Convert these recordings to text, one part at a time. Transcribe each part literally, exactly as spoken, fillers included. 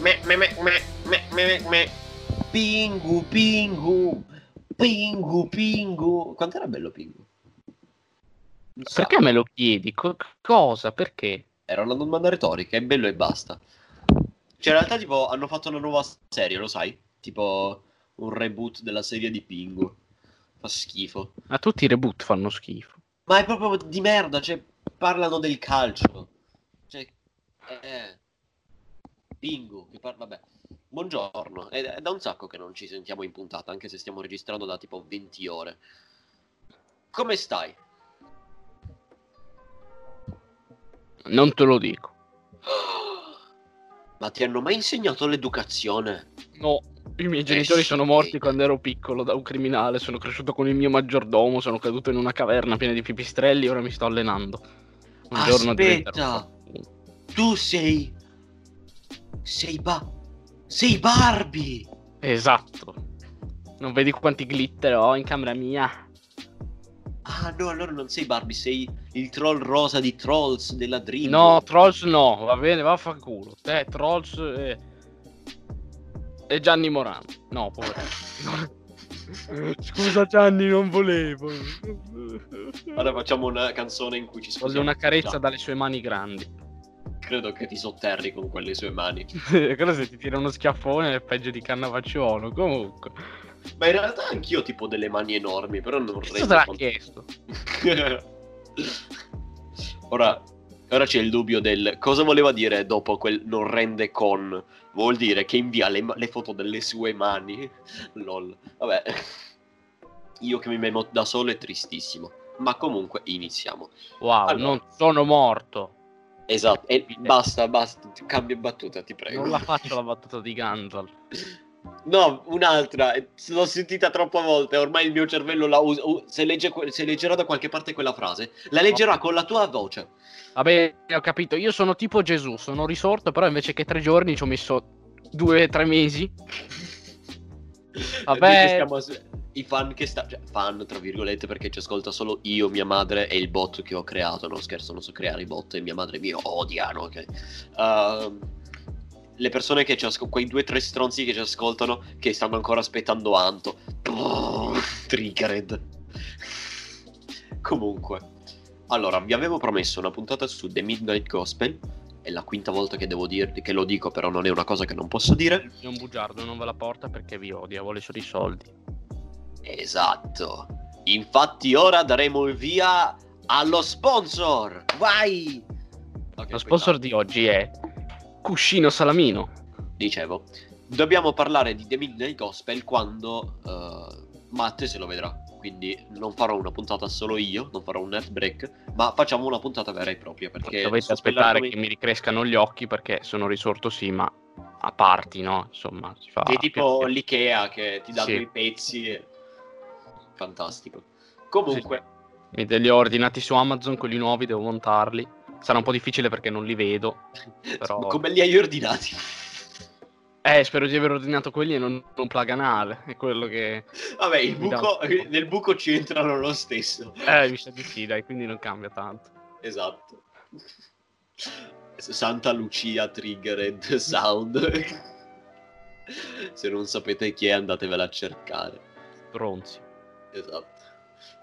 me, me, me, me, me, me. Pingu, Pingu, Pingu, Pingu. Quanto era bello Pingu? Non so. Perché me lo chiedi? Co- cosa? Perché? Era una domanda retorica, è bello e basta. Cioè, in realtà, tipo, hanno fatto una nuova serie, lo sai? Tipo, un reboot della serie di Pingu. Fa schifo. Ma tutti i reboot fanno schifo. Ma è proprio di merda, cioè, parlano del calcio. Cioè, eh... Pingu, che parla, vabbè. Buongiorno, è, è da un sacco che non ci sentiamo in puntata, anche se stiamo registrando da tipo venti ore. Come stai? Non te lo dico. Ma ti hanno mai insegnato l'educazione? No, i miei genitori eh, sono morti sì. Quando ero piccolo da un criminale, sono cresciuto con il mio maggiordomo, sono caduto in una caverna piena di pipistrelli, ora mi sto allenando. Un Aspetta, giorno diventerò... tu sei... sei ba... sei Barbie! Esatto. Non vedi quanti glitter ho in camera mia? Ah no, allora non sei Barbie, sei il troll rosa di Trolls della Dream. No, Trolls no, va bene, vaffanculo. Te, Trolls e... e Gianni Morandi. No, poverello. Scusa Gianni, non volevo. Allora facciamo una canzone in cui ci scusiamo. Voglio una carezza Già. dalle sue mani grandi. Credo che ti sotterri con quelle sue mani. Credo se ti tira uno schiaffone è peggio di Cannavacciuolo, comunque... Ma in realtà anch'io tipo delle mani enormi, però non vorrei... Cosa te l'ha con... chiesto? ora, ora c'è il dubbio del... Cosa voleva dire dopo quel non rende con? Vuol dire che invia le, le foto delle sue mani? Lol. Vabbè. Io che mi memo da solo è tristissimo. Ma comunque iniziamo. Wow, allora... non sono morto. Esatto. E basta, basta. Cambia battuta, ti prego. Non la faccio la battuta di Gandalf. No, un'altra, l'ho sentita troppe volte, ormai il mio cervello la usa, se, legge, se leggerà da qualche parte quella frase, la leggerà con la tua voce. Vabbè, ho capito, io sono tipo Gesù, sono risorto, però invece che tre giorni ci ho messo due, tre mesi. Vabbè. I fan che sta, cioè, fan tra virgolette, perché ci ascolta solo io, mia madre e il bot che ho creato, no scherzo, non so creare i bot e mia madre mi odiano, ok. Ehm... Uh... Le persone che ci ascoltano, quei due o tre stronzi che ci ascoltano, che stanno ancora aspettando Anto. Pff, triggered. Comunque, allora, vi avevo promesso una puntata su The Midnight Gospel. È la quinta volta che devo dirti che lo dico, però non è una cosa che non posso dire. È un bugiardo, non ve la porta perché vi odia, vuole solo i soldi. Esatto. Infatti ora daremo il via allo sponsor. Vai! Okay, lo sponsor quindi... di oggi è... Cuscino Salamino. Dicevo, dobbiamo parlare di The Midnight Gospel quando uh, Matte se lo vedrà. Quindi non farò una puntata solo io, non farò un net break, ma facciamo una puntata vera e propria. Perché dovete aspettare come... che mi ricrescano gli occhi, perché sono risorto sì, ma a parti, no? Insomma, si fa. Che tipo piacere. L'Ikea che ti dà sì. due pezzi e... Fantastico. Comunque sì. Me li ho ordinati su Amazon, quelli nuovi, devo montarli. Sarà un po' difficile perché non li vedo. Però... Come li hai ordinati? Eh, spero di aver ordinato quelli e non un plaganale. È quello che... Vabbè, il buco, nel buco ci entrano lo stesso. Eh, mi sa di sì, dai, quindi non cambia tanto. Esatto. Santa Lucia Triggered Sound. Se non sapete chi è, andatevela a cercare. Stronzi. Esatto.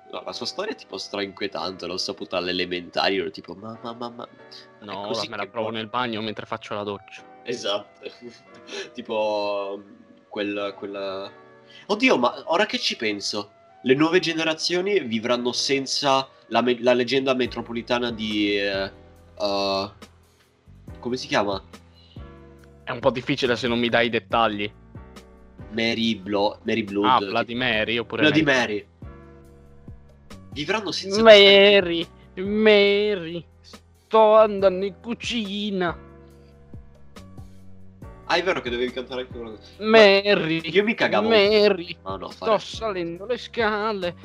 No, la sua storia è tipo stra-inquietante, l'ho saputa alle elementari, ero tipo mamma mamma. No, me la provo nel bagno mentre faccio la doccia. Esatto. Tipo quella, quella... Oddio, ma ora che ci penso, le nuove generazioni vivranno senza la, me- la leggenda metropolitana di... Uh, uh, come si chiama? È un po' difficile se non mi dai i dettagli. Mary Blo- Mary Blood. Ah, la di Mary oppure... La di Mary. Vivranno senza... Mary, Mary, sto andando in cucina. Ah, è vero che dovevi cantare anche una... Mary, ma io mi cagavo. Mary, oh, no, sto salendo le scale.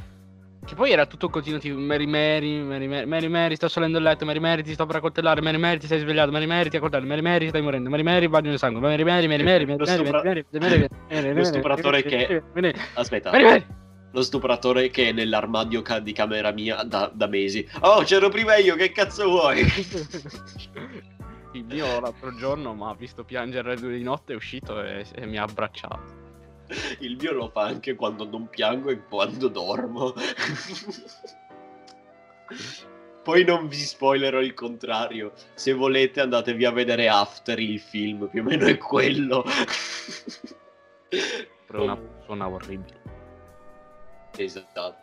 Che poi era tutto continuativo. Mary, Mary, Mary, Mary, Mary, Mary, sto salendo il letto. Mary, Mary, ti sto per accoltellare. Mary, Mary, ti sei svegliato. Mary, Mary, ti accoltello. Mary, Mary, stai morendo. Mary, Mary, bagno nel sangue. Mary, Mary, Mary, Mary, Mary, Mary, Mary, Mary, Mary, lo stupratore che... Aspetta. Mary, Mary. Lo stupratore che è nell'armadio ca- di camera mia da, da mesi. Oh, c'ero prima io, che cazzo vuoi? Il mio l'altro giorno mi ha visto piangere alle due di notte, è uscito e, e mi ha abbracciato. Il mio lo fa anche quando non piango e quando dormo. Poi non vi spoilerò il contrario. Se volete andatevi a vedere After, il film, più o meno è quello. Però una persona orribile. Esatto.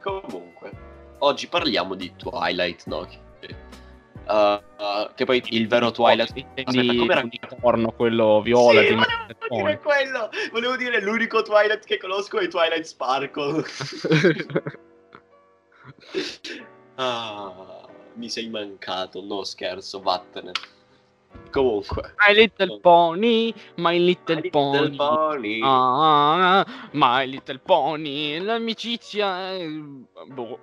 Comunque, oggi parliamo di Twilight, no? Uh, uh, che poi il vero Twilight, aspetta, com'era il porno quello viola? Sì, di volevo Netflix. Dire quello. Volevo dire l'unico Twilight che conosco è Twilight Sparkle. Ah, mi sei mancato, no scherzo, vattene. Comunque, My Little Pony, My Little, my pony. little pony. Ah, My Little Pony, l'amicizia. Boh,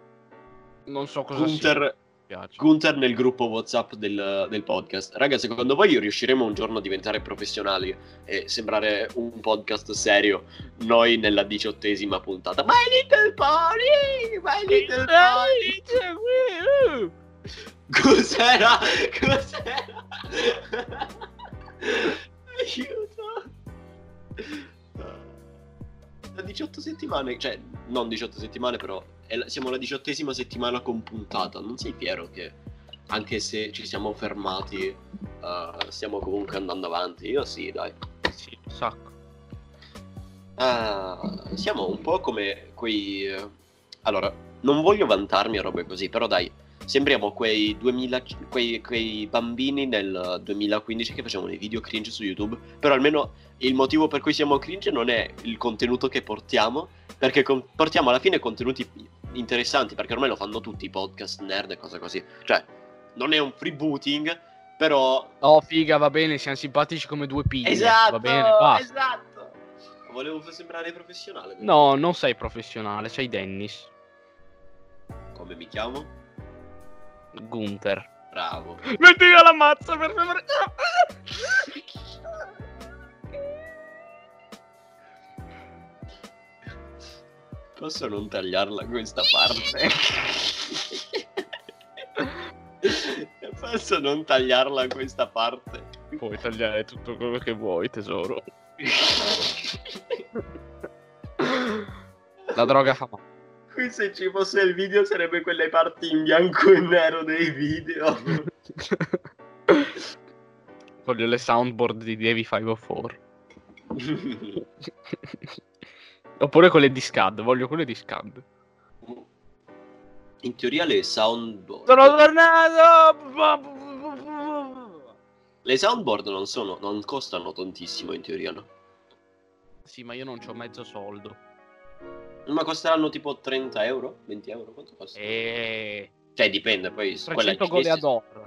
non so cosa Gunter... sia. Gunther nel gruppo WhatsApp del, del podcast. Raga, secondo voi riusciremo un giorno a diventare professionali e sembrare un podcast serio? Noi nella diciottesima puntata. My Little Pony! My Little Pony! Cos'era? Cos'era? Aiuto! Da diciotto settimane, cioè non diciotto settimane, però è la, siamo alla diciottesima settimana con puntata. Non sei fiero che anche se ci siamo fermati uh, stiamo comunque andando avanti? Io sì, dai. Sì, un sacco. Uh, siamo un po' come quei... Uh, allora, non voglio vantarmi a robe così, però dai, sembriamo quei, duemila, quei, quei bambini nel duemilaquindici che facevano i video cringe su YouTube. Però almeno il motivo per cui siamo cringe non è il contenuto che portiamo, perché con- portiamo alla fine contenuti interessanti, perché ormai lo fanno tutti i podcast nerd e cose così. Cioè, non è un freebooting, però... Oh figa, va bene, siamo simpatici come due pigli. Esatto, va bene, basta. Esatto. Volevo sembrare professionale. No, non sei professionale, sei Dennis. Come mi chiamo? Gunther. Bravo. Metti la mazza per favore. Posso non tagliarla questa parte? Posso non tagliarla questa parte? Puoi tagliare tutto quello che vuoi, tesoro. La droga fa male. Qui se ci fosse il video sarebbe quelle parti in bianco e nero dei video. Voglio le soundboard di Davey cinquecentoquattro. Oppure quelle di Scud, voglio quelle di Scud. In teoria le soundboard... Sono tornato! Le soundboard non sono, non costano tantissimo in teoria, no? Sì, ma io non c'ho mezzo soldo. Ma costeranno tipo trenta euro? venti euro? Quanto costa? E... Cioè dipende, poi trecento gole ad oro.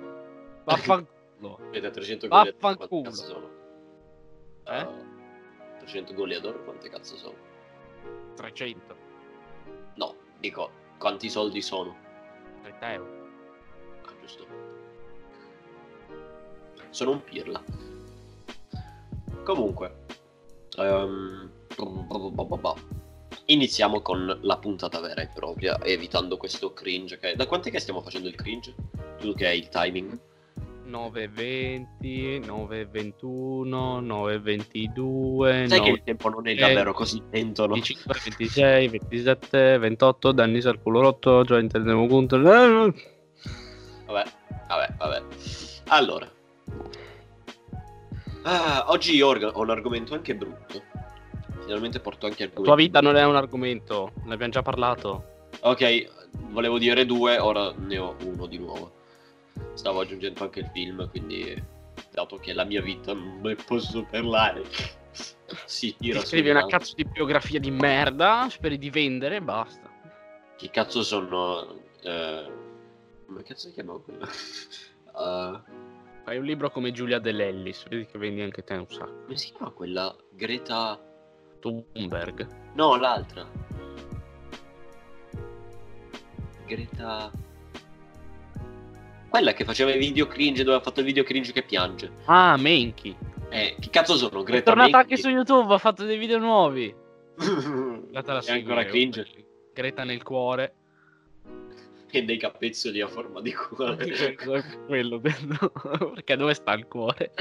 Vaffanculo. Vedete, trecento gole ad oro quante cazzo sono? Eh? Uh, trecento gole ad oro quante cazzo sono? trecento. No, dico, quanti soldi sono? trenta euro. Ah, giusto. Sono un pirla. Comunque um... iniziamo con la puntata vera e propria, evitando questo cringe che... Da quant'è che stiamo facendo il cringe? Tu che hai il timing? nove e venti, nove e ventuno, nove e ventidue... Sai nove... che il tempo non è davvero così lento, no? venticinque, ventisei, ventisette, ventotto, Dannis al culo rotto, già intendevo punto... Vabbè, vabbè, vabbè... Allora... Ah, oggi ho un argomento anche brutto... Finalmente porto anche argomenti. Tua vita non è un argomento, ne abbiamo già parlato. Ok, volevo dire due, ora ne ho uno di nuovo. Stavo aggiungendo anche il film, quindi dato che la mia vita non ne posso parlare. Si tira. Ti scrivi una cazzo di biografia di merda, speri di vendere e basta. Che cazzo sono... Eh... Come cazzo si chiama quello? uh... Fai un libro come Giulia De Lellis, vedi che vendi anche te un sacco. Come si chiama quella Greta... Thunberg. No, l'altra Greta, quella che faceva i video cringe, dove ha fatto il video cringe che piange. Ah, Menchi. Eh, che cazzo sono? Greta è tornata Menchi. Anche su YouTube, ha fatto dei video nuovi. È ancora cringe. Greta nel cuore. e dei capezzoli a forma di cuore. Quello no, perché dove sta il cuore?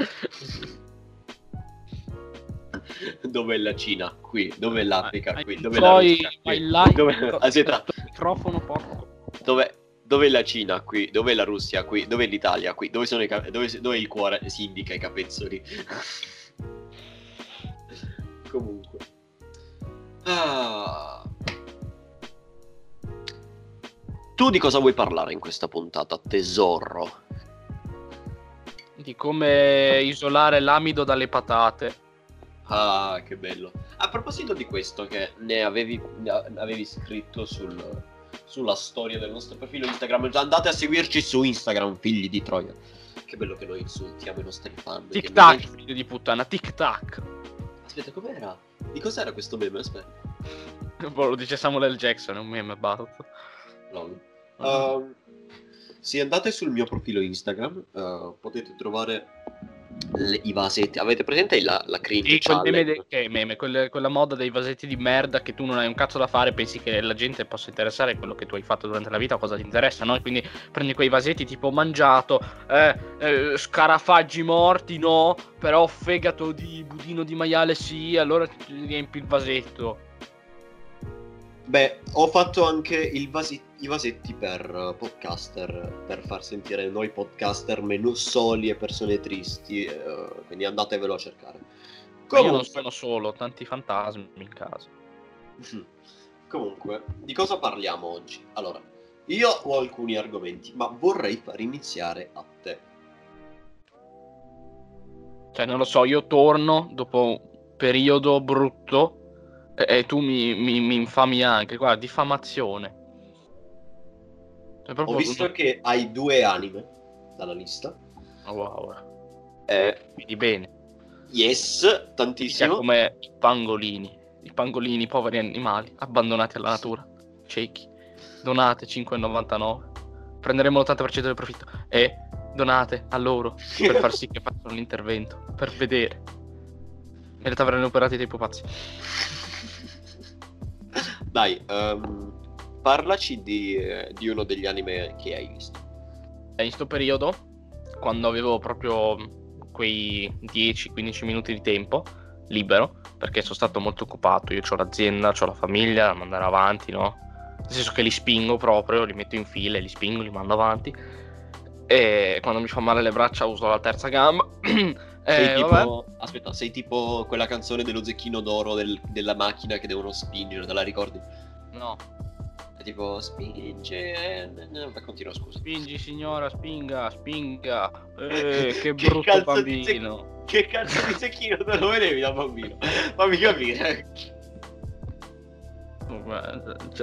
Dov'è la Cina? Qui. Dov'è l'Africa? Qui. Dov'è la Russia? Qui. Dov'è... Aspetta. Microfono porco. Dov'è... Dov'è la Cina? Qui. Dov'è la Russia? Qui. Dov'è l'Italia? Qui. Dove sono i cap... dove... dove il cuore si indica i capezzoli? Comunque. Ah. Tu di cosa vuoi parlare in questa puntata, tesoro? Di come isolare l'amido dalle patate. Ah, che bello. A proposito di questo che ne avevi, ne avevi scritto sul, sulla storia del nostro profilo Instagram, andate a seguirci su Instagram, figli di troia. Che bello che noi insultiamo i nostri fan. Tic tac, mi... figlio di puttana, tic tac. Aspetta, com'era? Di cos'era questo meme? Aspetta. Lo dice Samuel L. Jackson, è un meme, bato. No. Uh, sì, andate sul mio profilo Instagram, uh, potete trovare... Le, i vasetti, avete presente la, la cringe challenge? Meme de- che meme? Quelle, quella moda dei vasetti di merda che tu non hai un cazzo da fare, pensi che la gente possa interessare quello che tu hai fatto durante la vita, cosa ti interessa, no? Quindi prendi quei vasetti tipo mangiato, eh, eh, scarafaggi morti no, però fegato di budino di maiale sì, allora ti riempi il vasetto. Beh, ho fatto anche il vas- i vasetti per uh, podcaster, per far sentire noi podcaster meno soli e persone tristi, uh, quindi andatevelo a cercare. Comunque... Io non sono solo, tanti fantasmi in casa. Comunque, di cosa parliamo oggi? Allora, io ho alcuni argomenti, ma vorrei far iniziare a te. Cioè, non lo so, io torno dopo un periodo brutto, e tu mi, mi, mi infami anche, guarda, diffamazione. Ho visto un... che hai due anime dalla lista. Oh, wow. Eh, Quindi bene. Yes, tantissimo. Sì, come i pangolini. I pangolini, poveri animali, abbandonati alla natura. Ciechi. Donate cinque e novantanove. Prenderemo l'ottanta per cento del profitto. E donate a loro per far sì che facciano l'intervento. Per vedere. In realtà verranno operati dei pupazzi. Dai, um, parlaci di, eh, di uno degli anime che hai visto. In sto periodo, quando avevo proprio quei dieci quindici minuti di tempo libero, perché sono stato molto occupato, io ho l'azienda, ho la famiglia, da andare avanti, no? Nel senso che li spingo proprio, li metto in fila, li spingo, li mando avanti. E quando mi fa male le braccia uso la terza gamba. Sei eh, tipo, aspetta, sei tipo quella canzone dello Zecchino d'oro del, della macchina che devono spingere, te la ricordi? No. È tipo spinge, beh, continua, scusa. Spingi signora, spinga, spinga, eh, che brutto che bambino. Zec... Che cazzo di Zecchino d'oro vedevi da bambino? Fammi capire.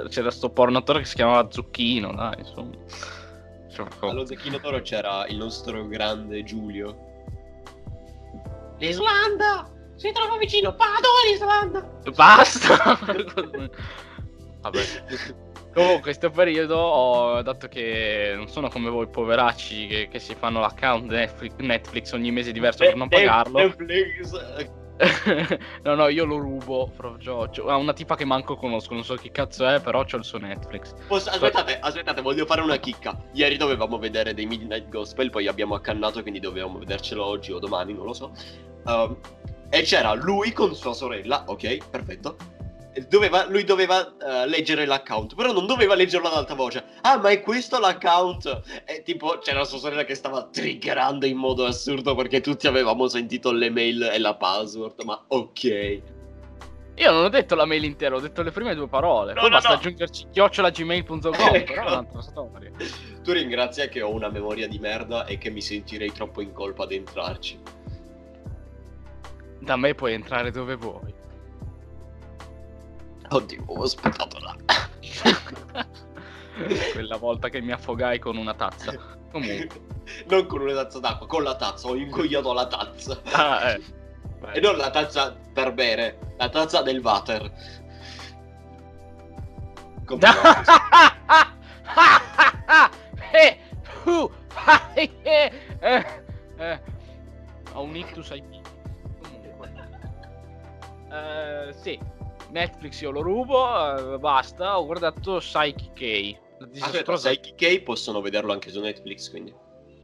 C'era sto pornatore che si chiamava Zucchino, dai, insomma. Cioè, allo Zecchino d'oro c'era il nostro grande Giulio. L'Islanda! Si trova vicino! Vado all'Islanda! Basta! Vabbè. Comunque, questo periodo ho dato che non sono come voi poveracci che, che si fanno l'account Netflix, Netflix ogni mese diverso per non pagarlo. Netflix. No, no, io lo rubo. Ha una tipa che manco conosco, non so chi cazzo è, però c'ho il suo Netflix. Posso, aspettate, aspettate, voglio fare una chicca. Ieri dovevamo vedere The Midnight Gospel, poi abbiamo accannato, quindi dovevamo vedercelo oggi o domani, non lo so. Um, e c'era lui con sua sorella, ok, perfetto. Doveva, lui doveva uh, leggere l'account, però non doveva leggerlo ad alta voce. Ah, ma è questo l'account? E tipo c'era sua sorella che stava triggerando in modo assurdo perché tutti avevamo sentito le mail e la password. Ma ok, io non ho detto la mail intera, ho detto le prime due parole. No, poi no, basta no. Aggiungerci chiocciola gmail punto com. Ecco. Però è un'altra storia. Tu ringrazia che ho una memoria di merda e che mi sentirei troppo in colpa ad entrarci. Da me puoi entrare dove vuoi. Oddio, ho aspettato là. Quella volta che mi affogai con una tazza. Comunque. Non con una tazza d'acqua, con la tazza. Ho ingoiato la tazza. Ah, eh. E non la tazza per bere, la tazza del water. Come ho un ictus ai piedi. Comunque. Uh, sì. Netflix io lo rubo, eh, basta. Ho guardato Saiki K, Aspetta, Saiki K possono vederlo anche su Netflix, quindi.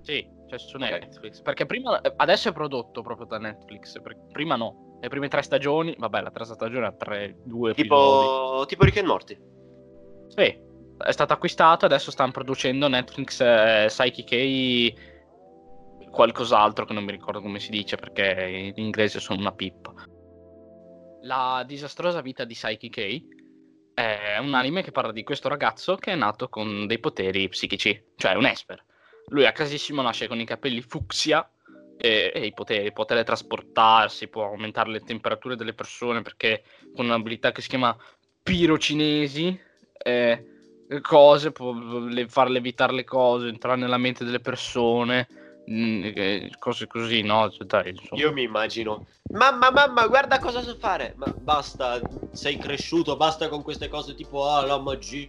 Sì, cioè su okay. Netflix, perché prima, adesso è prodotto proprio da Netflix, prima no. Le prime tre stagioni, vabbè, la terza stagione ha tre, due tipo, tipo Rick and Morty. Sì, è stato acquistato, adesso stanno producendo Netflix eh, Saiki K, qualcos'altro che non mi ricordo come si dice, perché in inglese sono una pippa. La disastrosa vita di Saiki K è un anime che parla di questo ragazzo che è nato con dei poteri psichici, cioè un esper. Lui a casissimo nasce con i capelli fucsia e, e i poteri, può teletrasportarsi, può aumentare le temperature delle persone perché con un'abilità che si chiama pirocinesi, eh, cose, può le, far levitare le cose, entrare nella mente delle persone, mh, cose così, no? Cioè, dai, io mi immagino, mamma mamma guarda cosa so fare, ma basta, sei cresciuto, basta con queste cose tipo ah la magia,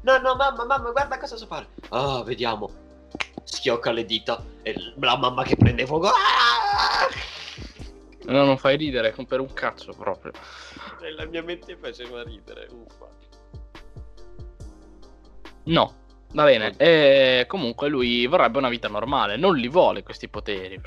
no no mamma mamma guarda cosa so fare, ah vediamo. Schiocca le dita e la mamma che prende fuoco. Ah! No, non fai ridere, per un cazzo proprio. Nella mia mente faceva ridere. Uffa. No, va bene. E comunque lui vorrebbe una vita normale, non li vuole questi poteri,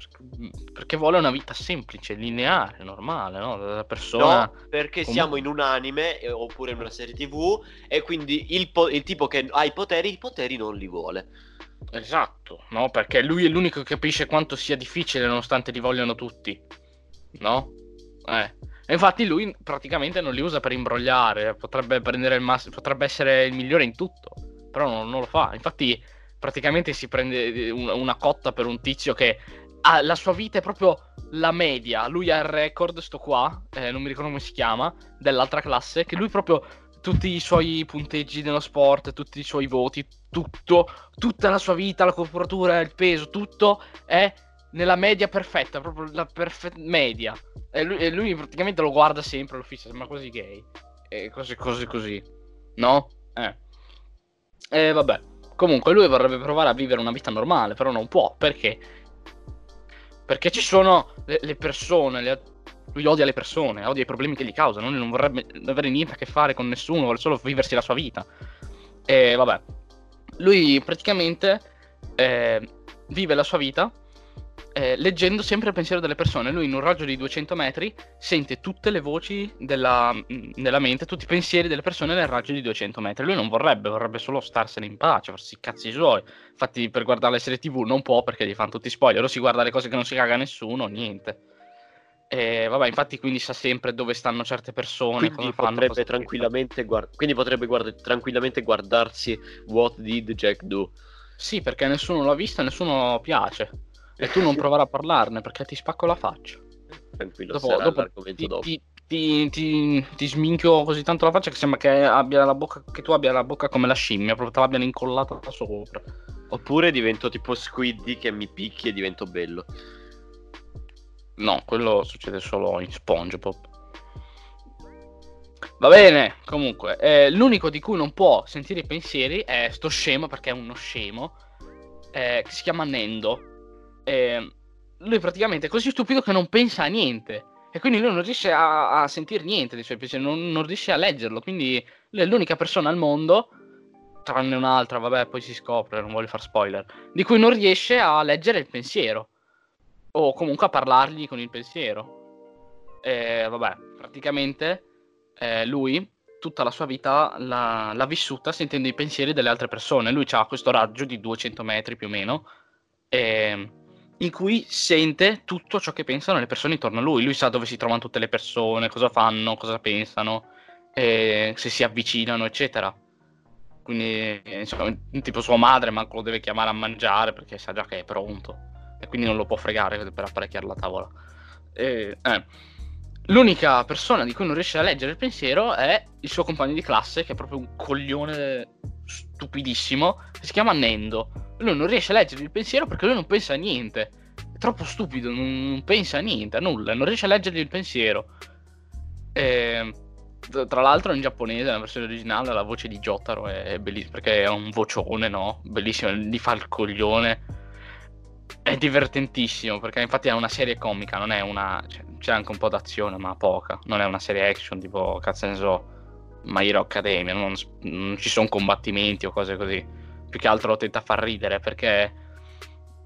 perché vuole una vita semplice, lineare, normale, no? La persona. No, perché comunque siamo in un anime eh, oppure in una serie tv e quindi il, po- il tipo che ha i poteri, i poteri non li vuole. Esatto, no? Perché lui è l'unico che capisce quanto sia difficile nonostante li vogliano tutti, no? Eh. E infatti lui praticamente non li usa per imbrogliare, potrebbe prendere il massimo, potrebbe essere il migliore in tutto, però non, non lo fa. Infatti praticamente si prende un, una cotta per un tizio che ha, la sua vita è proprio la media, lui ha il record, sto qua, eh, non mi ricordo come si chiama, dell'altra classe, che lui proprio tutti i suoi punteggi nello sport, tutti i suoi voti, tutto, tutta la sua vita, la corporatura, il peso, tutto è nella media perfetta, proprio la perfetta media. E lui, e lui praticamente lo guarda sempre, lo fissa, sembra quasi gay. E cose, cose così, no? Eh. E vabbè, comunque lui vorrebbe provare a vivere una vita normale, però non può, perché? Perché ci sono le, le persone, le lui odia le persone, odia i problemi che gli causano, lui non vorrebbe avere niente a che fare con nessuno, vuole solo viversi la sua vita. E vabbè, lui praticamente eh, vive la sua vita eh, leggendo sempre il pensiero delle persone. Lui in un raggio di duecento metri sente tutte le voci della, della mente, tutti i pensieri delle persone nel raggio di duecento metri. Lui non vorrebbe, vorrebbe solo starsene in pace, farsi i cazzi suoi. Infatti per guardare le serie tv non può perché gli fanno tutti spoiler, o si guarda le cose che non si caga nessuno, niente. Eh, vabbè, infatti quindi sa sempre dove stanno certe persone, quindi cosa potrebbe fanno, cosa tranquillamente guard- quindi potrebbe guard- tranquillamente guardarsi What Did Jack Do? Sì, perché nessuno l'ha visto e nessuno piace. E tu non provare a parlarne perché ti spacco la faccia. Tranquillo, dopo, sarà dopo l'argomento ti, dopo ti, ti, ti, ti sminchio così tanto la faccia che sembra che abbia la bocca, che tu abbia la bocca come la scimmia, proprio te l'abbiano incollata da sopra. Oppure divento tipo Squiddy che mi picchi e divento bello. No, quello succede solo in SpongeBob. Va bene, comunque eh, l'unico di cui non può sentire i pensieri è sto scemo, perché è uno scemo eh, che si chiama Nendo. eh, Lui praticamente è così stupido che non pensa a niente, e quindi lui non riesce a, a sentire niente dei suoi pensieri, non, non riesce a leggerlo. Quindi lui è l'unica persona al mondo, tranne un'altra, vabbè poi si scopre, non voglio far spoiler, di cui non riesce a leggere il pensiero o comunque a parlargli con il pensiero. E vabbè, praticamente eh, lui tutta la sua vita l'ha, l'ha vissuta sentendo i pensieri delle altre persone. Lui ha questo raggio di duecento metri più o meno eh, in cui sente tutto ciò che pensano le persone intorno a lui. Lui sa dove si trovano tutte le persone, cosa fanno, cosa pensano, eh, se si avvicinano eccetera. Quindi insomma, tipo sua madre manco lo deve chiamare a mangiare perché sa già che è pronto, e quindi non lo può fregare per apparecchiare la tavola. E, eh. L'unica persona di cui non riesce a leggere il pensiero è il suo compagno di classe, che è proprio un coglione stupidissimo, che si chiama Nendo. Lui non riesce a leggere il pensiero perché lui non pensa a niente, è troppo stupido, non, non pensa a niente, a nulla, non riesce a leggergli il pensiero. E, tra l'altro in giapponese, nella versione originale, la voce di Jotaro è bellissima, perché è un vocione, no? Bellissimo, gli fa il coglione. È divertentissimo, perché infatti è una serie comica, non è una, c'è anche un po' d'azione ma poca, non è una serie action tipo cazzo ne so, My Hero Academia, non, non ci sono combattimenti o cose così, più che altro lo tenta far ridere perché è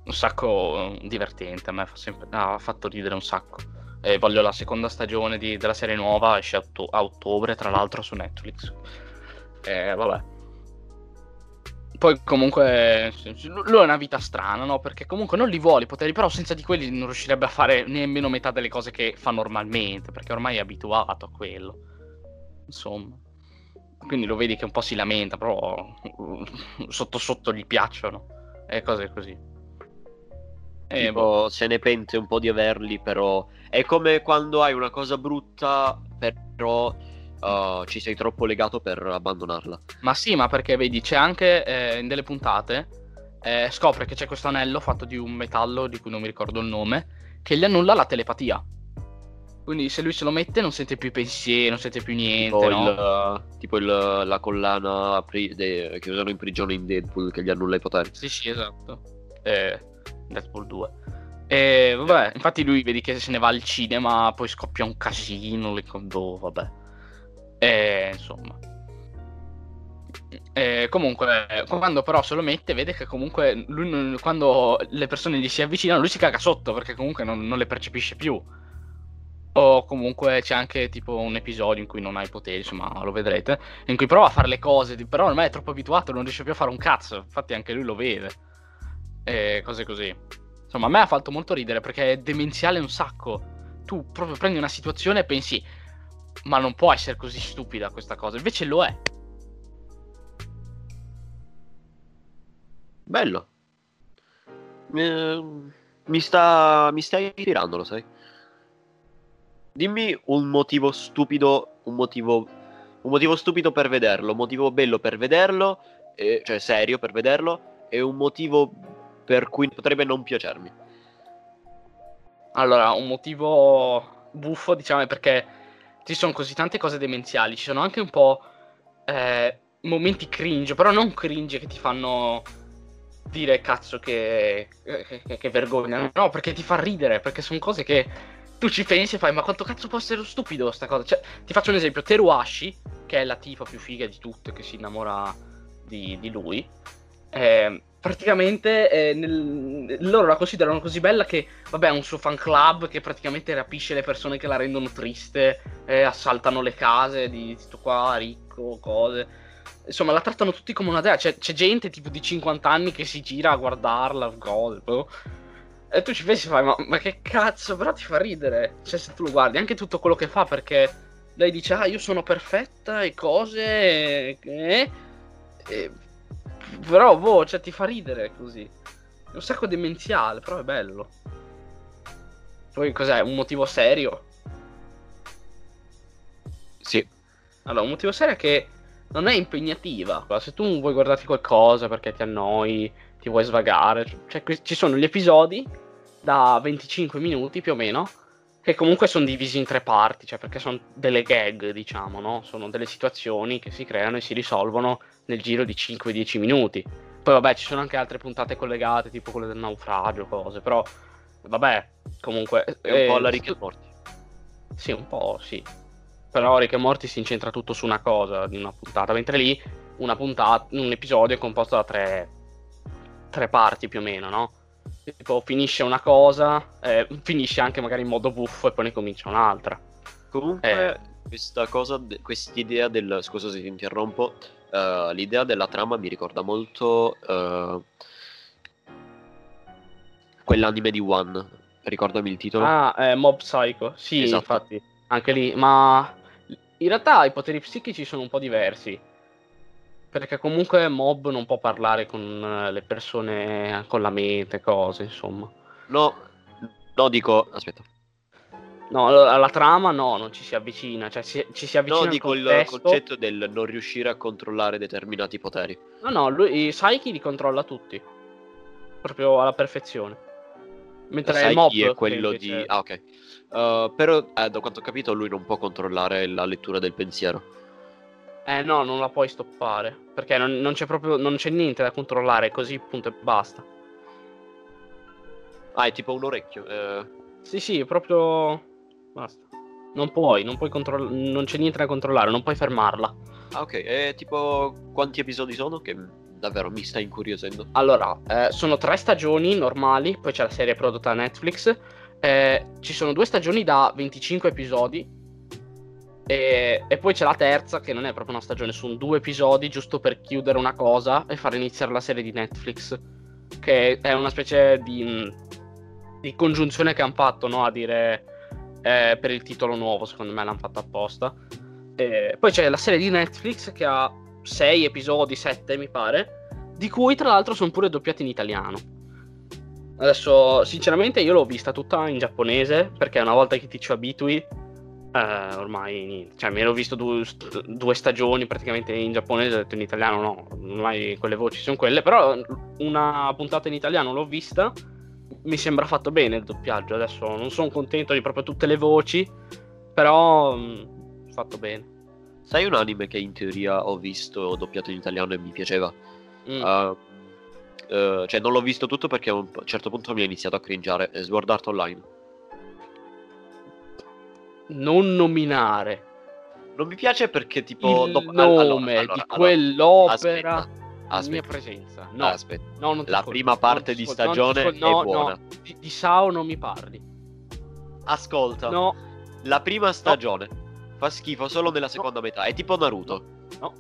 un sacco divertente, a me fa sempre, ah, ha fatto ridere un sacco. E voglio la seconda stagione di, della serie nuova, esce a, to- a ottobre tra l'altro su Netflix, e vabbè. Poi comunque lui è una vita strana, no? Perché comunque non li vuole i poteri, però senza di quelli non riuscirebbe a fare nemmeno metà delle cose che fa normalmente, perché ormai è abituato a quello, insomma. Quindi lo vedi che un po' si lamenta, però sotto sotto gli piacciono e cose così. E tipo, boh, se ne pente un po' di averli, però è come quando hai una cosa brutta, però Uh, ci sei troppo legato per abbandonarla. Ma sì, ma perché vedi, c'è anche eh, in delle puntate eh, scopre che c'è questo anello fatto di un metallo di cui non mi ricordo il nome, che gli annulla la telepatia. Quindi se lui se lo mette non sente più pensieri, non sente più niente, tipo, no? il, tipo il, la collana pri- de- che usano in prigione in Deadpool, che gli annulla i poteri. Sì sì, esatto, eh, Deadpool due. E vabbè, infatti lui vedi che se ne va al cinema, poi scoppia un casino, le condo, vabbè. Eh, insomma, eh, comunque quando però se lo mette vede che comunque lui non, quando le persone gli si avvicinano lui si caga sotto, perché comunque non, non le percepisce più. O comunque c'è anche tipo un episodio in cui non ha i poteri, insomma lo vedrete, in cui prova a fare le cose, però ormai è troppo abituato, non riesce più a fare un cazzo, infatti anche lui lo vede, eh, cose così. Insomma, a me ha fatto molto ridere perché è demenziale un sacco. Tu proprio prendi una situazione e pensi, ma non può essere così stupida questa cosa, invece lo è. Bello. Mi, mi sta mi stai tirando, lo sai. Dimmi un motivo stupido, un motivo un motivo stupido per vederlo, un motivo bello per vederlo, eh, cioè serio per vederlo, e un motivo per cui potrebbe non piacermi. Allora, un motivo buffo, diciamo, è perché ci sono così tante cose demenziali, ci sono anche un po' eh, momenti cringe, però non cringe che ti fanno dire cazzo che, che, che vergogna, no, perché ti fa ridere, perché sono cose che tu ci pensi e fai, ma quanto cazzo può essere stupido sta cosa. Cioè, ti faccio un esempio, Teruashi, che è la tipa più figa di tutte, che si innamora di, di lui, eh, praticamente eh, nel, loro la considerano così bella che, vabbè, è un suo fan club che praticamente rapisce le persone che la rendono triste, eh, assaltano le case di tutto qua, ricco, cose. Insomma, la trattano tutti come una dea. C'è, c'è gente tipo di cinquanta anni che si gira a guardarla, cose, no? E tu ci pensi e fai, ma, ma che cazzo, però ti fa ridere. Cioè, se tu lo guardi, anche tutto quello che fa, perché lei dice, ah, io sono perfetta e cose, e... e, e però boh, cioè ti fa ridere così, è un sacco demenziale, però è bello. Poi cos'è? Un motivo serio? Sì. Allora, un motivo serio è che non è impegnativa. Se tu vuoi guardarti qualcosa perché ti annoi, ti vuoi svagare, cioè ci sono gli episodi da venticinque minuti più o meno, che comunque sono divisi in tre parti, cioè perché sono delle gag, diciamo, no? Sono delle situazioni che si creano e si risolvono nel giro di cinque dieci minuti. Poi vabbè, ci sono anche altre puntate collegate, tipo quelle del naufragio, cose, però vabbè, comunque è un eh, po' la Rick and Morty. Sì, un po', sì. Però Rick and Morty si incentra tutto su una cosa di una puntata, mentre lì una puntata, un episodio è composto da tre tre parti più o meno, no? Tipo finisce una cosa, eh, finisce anche magari in modo buffo e poi ne comincia un'altra. Comunque eh. questa cosa, quest'idea del, scusa se ti interrompo, uh, l'idea della trama mi ricorda molto uh, quell'anime di One, ricordami il titolo. Ah, eh, Mob Psycho, sì, esatto. Infatti, anche lì, ma in realtà i poteri psichici sono un po' diversi. Perché comunque Mob non può parlare con le persone, con la mente, cose, insomma. No, no, dico... aspetta. No, la, la trama no, non ci si avvicina, cioè si, ci si avvicina al no, contesto. No, dico il concetto del non riuscire a controllare determinati poteri. No, no, lui, Saiki li controlla tutti, proprio alla perfezione. Mentre Saiki Mob è quello che invece... di... ah, ok. Uh, però, eh, da quanto ho capito, lui non può controllare la lettura del pensiero. Eh no, non la puoi stoppare, perché non, non c'è proprio, non c'è niente da controllare, così punto e basta. Ah, è tipo un orecchio. Eh... Sì, sì, proprio... basta. Non puoi, non puoi controllare, non c'è niente da controllare, non puoi fermarla. Ah, ok, e tipo quanti episodi sono? Che davvero mi sta incuriosendo. Allora, eh, sono tre stagioni normali, poi c'è la serie prodotta da Netflix. Eh, ci sono due stagioni da venticinque episodi. E, e poi c'è la terza, che non è proprio una stagione, sono due episodi giusto per chiudere una cosa e far iniziare la serie di Netflix, che è una specie di, di congiunzione che hanno fatto, no? A dire eh, per il titolo nuovo, secondo me l'hanno fatta apposta. E poi c'è la serie di Netflix che ha sei episodi, sette mi pare, di cui tra l'altro sono pure doppiati in italiano. Adesso sinceramente io l'ho vista tutta in giapponese, perché una volta che ti ci abitui Uh, ormai niente, cioè mi ero visto due, st- due stagioni praticamente in giapponese, ho detto in italiano no, ormai quelle voci sono quelle, però una puntata in italiano l'ho vista, mi sembra fatto bene il doppiaggio, adesso non sono contento di proprio tutte le voci, però mh, fatto bene. Sai un anime che in teoria ho visto doppiato in italiano e mi piaceva? Mm. Uh, uh, cioè non l'ho visto tutto perché a un certo punto mi ha iniziato a cringiare, Sword Art Online. Non nominare. Non mi piace perché tipo il dopo, nome allora, allora, di quell'opera allora, aspetta, aspetta, mia presenza. No, aspetta. No, non ti la ascolti, prima parte non ti ascolti, di stagione non ti ascolti, è no, buona. No, di, di Sao non mi parli. Ascolta. No. La prima stagione no. fa schifo solo nella seconda no. metà. È tipo Naruto. No.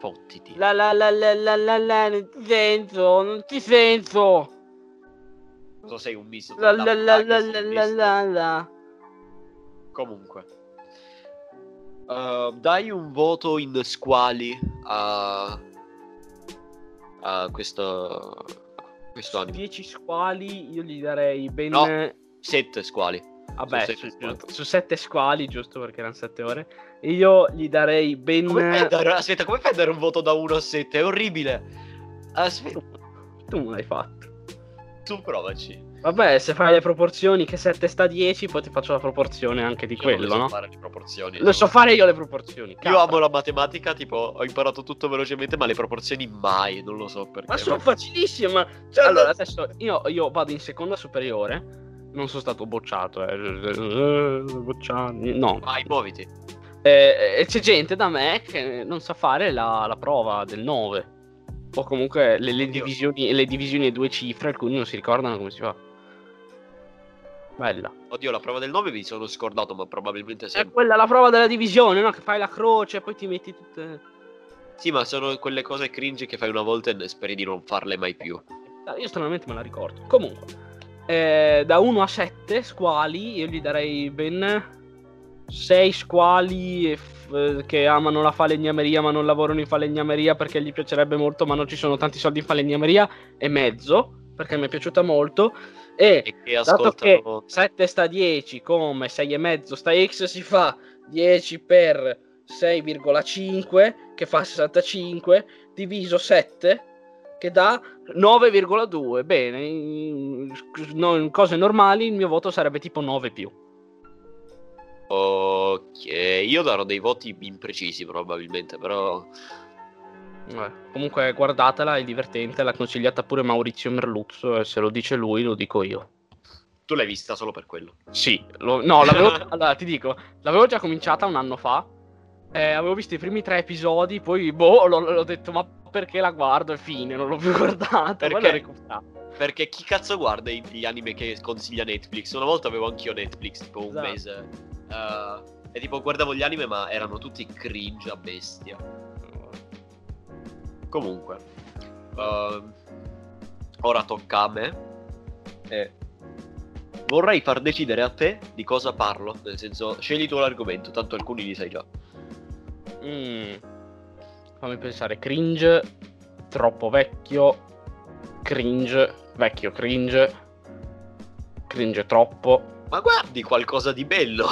Fottiti. La la la la la la la non ti sento, non ti sento. Sei un misto la la la la la la la. Comunque uh, dai un voto in squali a a questo questo anime. dieci squali io gli darei ben no, sette squali. Vabbè, su sette squali. Su sette squali giusto perché erano sette ore. Io gli darei ben come dare... Aspetta, come fai a dare un voto da uno a sette? È orribile. Aspetta, tu non l'hai fatto. Tu provaci. Vabbè, se fai le proporzioni che sette sta dieci, poi ti faccio la proporzione anche di io quello, non so no? fare le proporzioni. Lo no. so fare io le proporzioni. Capra. Io amo la matematica, tipo, ho imparato tutto velocemente, ma le proporzioni mai, non lo so perché. Ma sono facilissime. Cioè, allora, adesso io, io vado in seconda superiore. Non sono stato bocciato, eh. Bocciato. No. Vai, muoviti. E eh, c'è gente da me che non sa fare la, la prova del nove. O comunque le, le divisioni le divisioni e due cifre, alcuni non si ricordano come si fa. Bella. Oddio, la prova del nove mi sono scordato, ma probabilmente sì. È quella la prova della divisione, no? Che fai la croce e poi ti metti tutte. Sì, ma sono quelle cose cringe che fai una volta e speri di non farle mai più. Io stranamente me la ricordo. Comunque, eh, da uno a sette squali, io gli darei ben sei squali e che amano la falegnameria ma non lavorano in falegnameria perché gli piacerebbe molto ma non ci sono tanti soldi in falegnameria, e mezzo perché mi è piaciuta molto, e, e che dato che sette sta dieci come sei e mezzo sta x, si fa dieci per sei virgola cinque che fa sessantacinque diviso sette che dà nove virgola due. Bene, in, no, in cose normali il mio voto sarebbe tipo nove più. Ok, io darò dei voti imprecisi probabilmente, però... Beh, comunque guardatela, è divertente, l'ha consigliata pure Maurizio Merluzzo e se lo dice lui lo dico io. Tu l'hai vista solo per quello? Sì, lo... no, l'avevo... allora ti dico, l'avevo già cominciata un anno fa, eh, avevo visto i primi tre episodi, poi boh, l'ho detto ma perché la guardo e fine, non l'ho più guardata, poi l'ho recuperata. Perché chi cazzo guarda gli anime che consiglia Netflix? Una volta avevo anch'io Netflix, tipo un esatto. mese. Uh, e tipo guardavo gli anime ma erano tutti cringe a bestia. Comunque. Uh, ora tocca a me. E vorrei far decidere a te di cosa parlo. Nel senso, scegli tu l'argomento, tanto alcuni li sai già. Mm. Fammi pensare, cringe, troppo vecchio, cringe, vecchio cringe, cringe troppo. Ma guardi qualcosa di bello.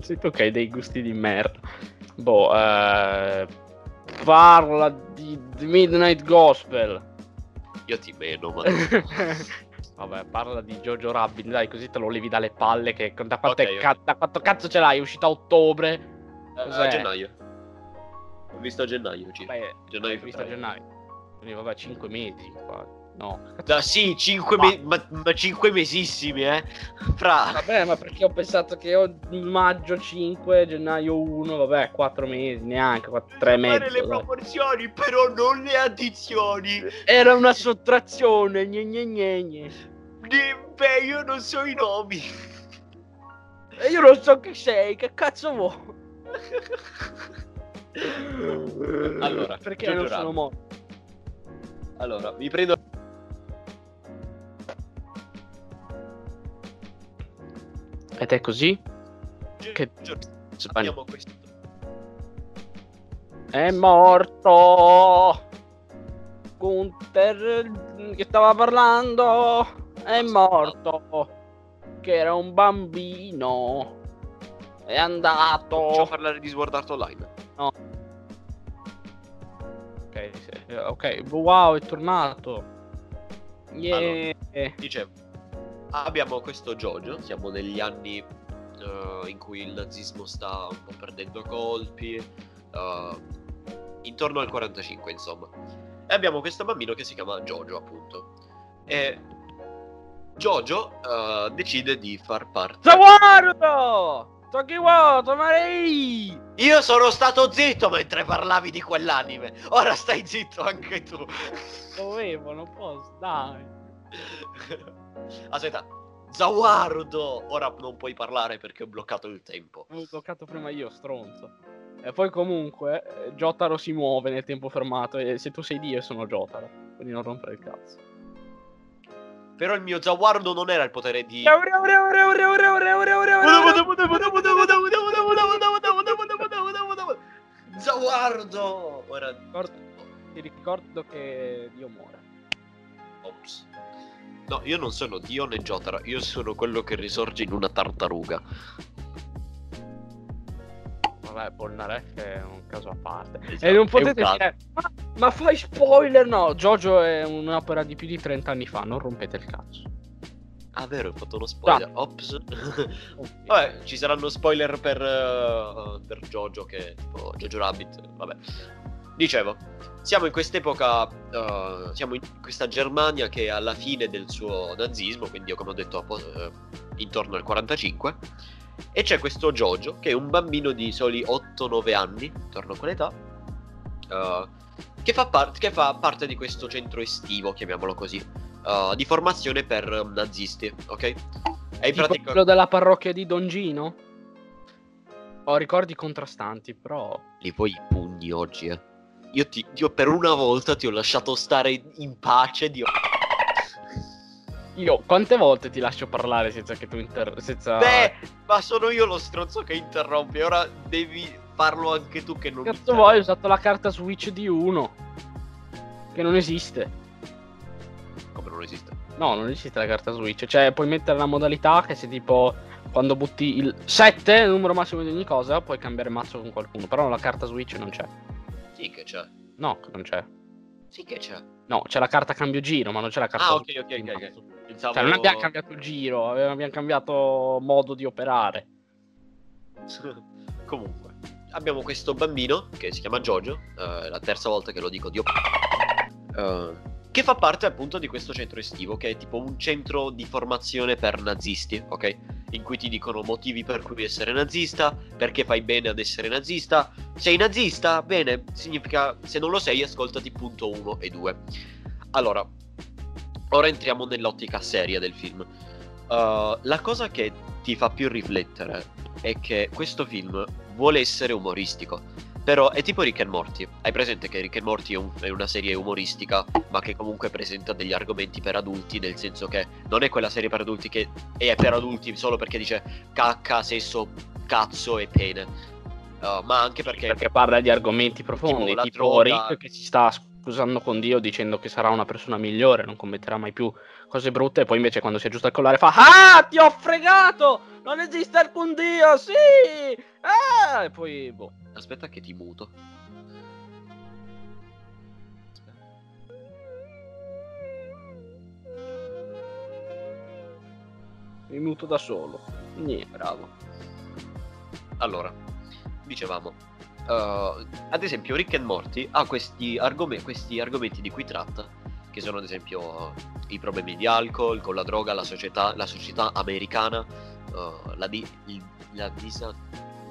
Sì, tu hai dei gusti di merda. Boh, eh, parla di The Midnight Gospel. Io ti meno, ma... Vabbè, parla di Jojo Rabbit, dai, così te lo levi dalle palle che... Da quanto, okay, ca- okay. da quanto cazzo ce l'hai? È uscita a ottobre? Eh, a gennaio. Ho visto a gennaio, circa. Vabbè, gennaio ho visto a gennaio. Vabbè, cinque mesi qua. No, da, sì, cinque ma... Me- ma, ma cinque mesissimi, eh. Fra... Vabbè, ma perché ho pensato che ho maggio cinque, gennaio uno, vabbè, quattro mesi, neanche, tre mesi. Fare le proporzioni, però non le addizioni. Era una sottrazione, gne gne gne gne. Beh, io non so i nomi. E io non so che sei, che cazzo vuoi? Allora, perché Jojo non sono morto? Allora, vi prendo... Ed è così? G- che... G- abbiamo questo. È morto! Gunther che stava parlando! È morto! Che era un bambino! È andato! Non faccio parlare di Sword Art Online. No. Ok, sì. Ok, wow, è tornato! Yeah! Allora, dicevo, abbiamo questo Jojo, siamo negli anni uh, in cui il nazismo sta un po' perdendo colpi, uh, intorno al quarantacinque insomma, e abbiamo questo bambino che si chiama Jojo appunto, e Jojo uh, decide di far parte... Io sono stato zitto mentre parlavi di quell'anime, ora stai zitto anche tu. Dovevo, non posso, dai. Aspetta, Zawardo! Ora non puoi parlare perché ho bloccato il tempo. Ho bloccato prima io, stronzo. E poi comunque, Jotaro si muove nel tempo fermato. E se tu sei Dio, sono Jotaro. Quindi non rompere il cazzo. Però il mio Zawardo non era il potere di... Zawardo! Ora... Ricordo... Ti ricordo che Dio muore. Ops. No, io non sono Dio né Jotaro, io sono quello che risorge in una tartaruga. Vabbè, Polnareff è un caso a parte. Esatto, e non potete dire, ma, ma fai spoiler, no, Jojo è un'opera di più di trenta anni fa, non rompete il cazzo. Ah, vero, ho fatto uno spoiler, no. Ops. Vabbè, ci saranno spoiler per, uh, per Jojo, che tipo Jojo Rabbit, vabbè. Dicevo, siamo in quest'epoca, uh, siamo in questa Germania che è alla fine del suo nazismo, quindi come ho detto uh, intorno al quarantacinque, e c'è questo Jojo che è un bambino di soli otto nove anni, intorno a quell'età, uh, che, fa par- che fa parte di questo centro estivo, chiamiamolo così, uh, di formazione per nazisti, ok? È tipo pratica... quello della parrocchia di Don Gino? Ho ricordi contrastanti, però... Li vuoi i pugni oggi, eh? Io ti, io per una volta ti ho lasciato stare in pace, Dio. Io quante volte ti lascio parlare senza che tu inter... senza... Beh, ma sono io lo stronzo che interrompi, ora devi farlo anche tu che non... Cazzo vuoi, ho usato la carta Switch di uno, che non esiste. Come non esiste? No, non esiste la carta Switch, cioè puoi mettere la modalità che se tipo... Quando butti il sette, il numero massimo di ogni cosa, puoi cambiare mazzo con qualcuno, però la carta Switch non c'è. Sì che c'è. No, non c'è. Sì che c'è. No, c'è la carta cambio giro, ma non c'è la carta... Ah, ok, ok, ok, okay. Pensavo... Cioè, non abbiamo cambiato il giro, abbiamo cambiato modo di operare. Comunque, abbiamo questo bambino, che si chiama Jojo, eh, la terza volta che lo dico, Dio... Uh, che fa parte appunto di questo centro estivo, che è tipo un centro di formazione per nazisti, ok? In cui ti dicono motivi per cui essere nazista, perché fai bene ad essere nazista. Sei nazista? Bene, significa se non lo sei ascoltati punto uno e due. Allora, ora entriamo nell'ottica seria del film. Uh, la cosa che ti fa più riflettere è che questo film vuole essere umoristico. Però è tipo Rick and Morty. Hai presente che Rick and Morty è, un, è una serie umoristica, ma che comunque presenta degli argomenti per adulti, nel senso che non è quella serie per adulti che è per adulti solo perché dice cacca, sesso, cazzo e pene, uh, ma anche perché perché parla di argomenti profondi, tipo, tipo droga... Rick che si sta scusando con Dio dicendo che sarà una persona migliore, non commetterà mai più cose brutte, e poi invece quando si aggiusta il collare fa ah, ti ho fregato, non esiste alcun Dio, sì, ah! E poi boh. Aspetta che ti muto. Aspetta. Mi muto da solo. Niente, bravo. Allora, dicevamo, uh, ad esempio Rick and Morty ha questi, argom- questi argomenti di cui tratta che sono ad esempio i problemi di alcol, con la droga, la società, la società americana, uh, la, di, la disa...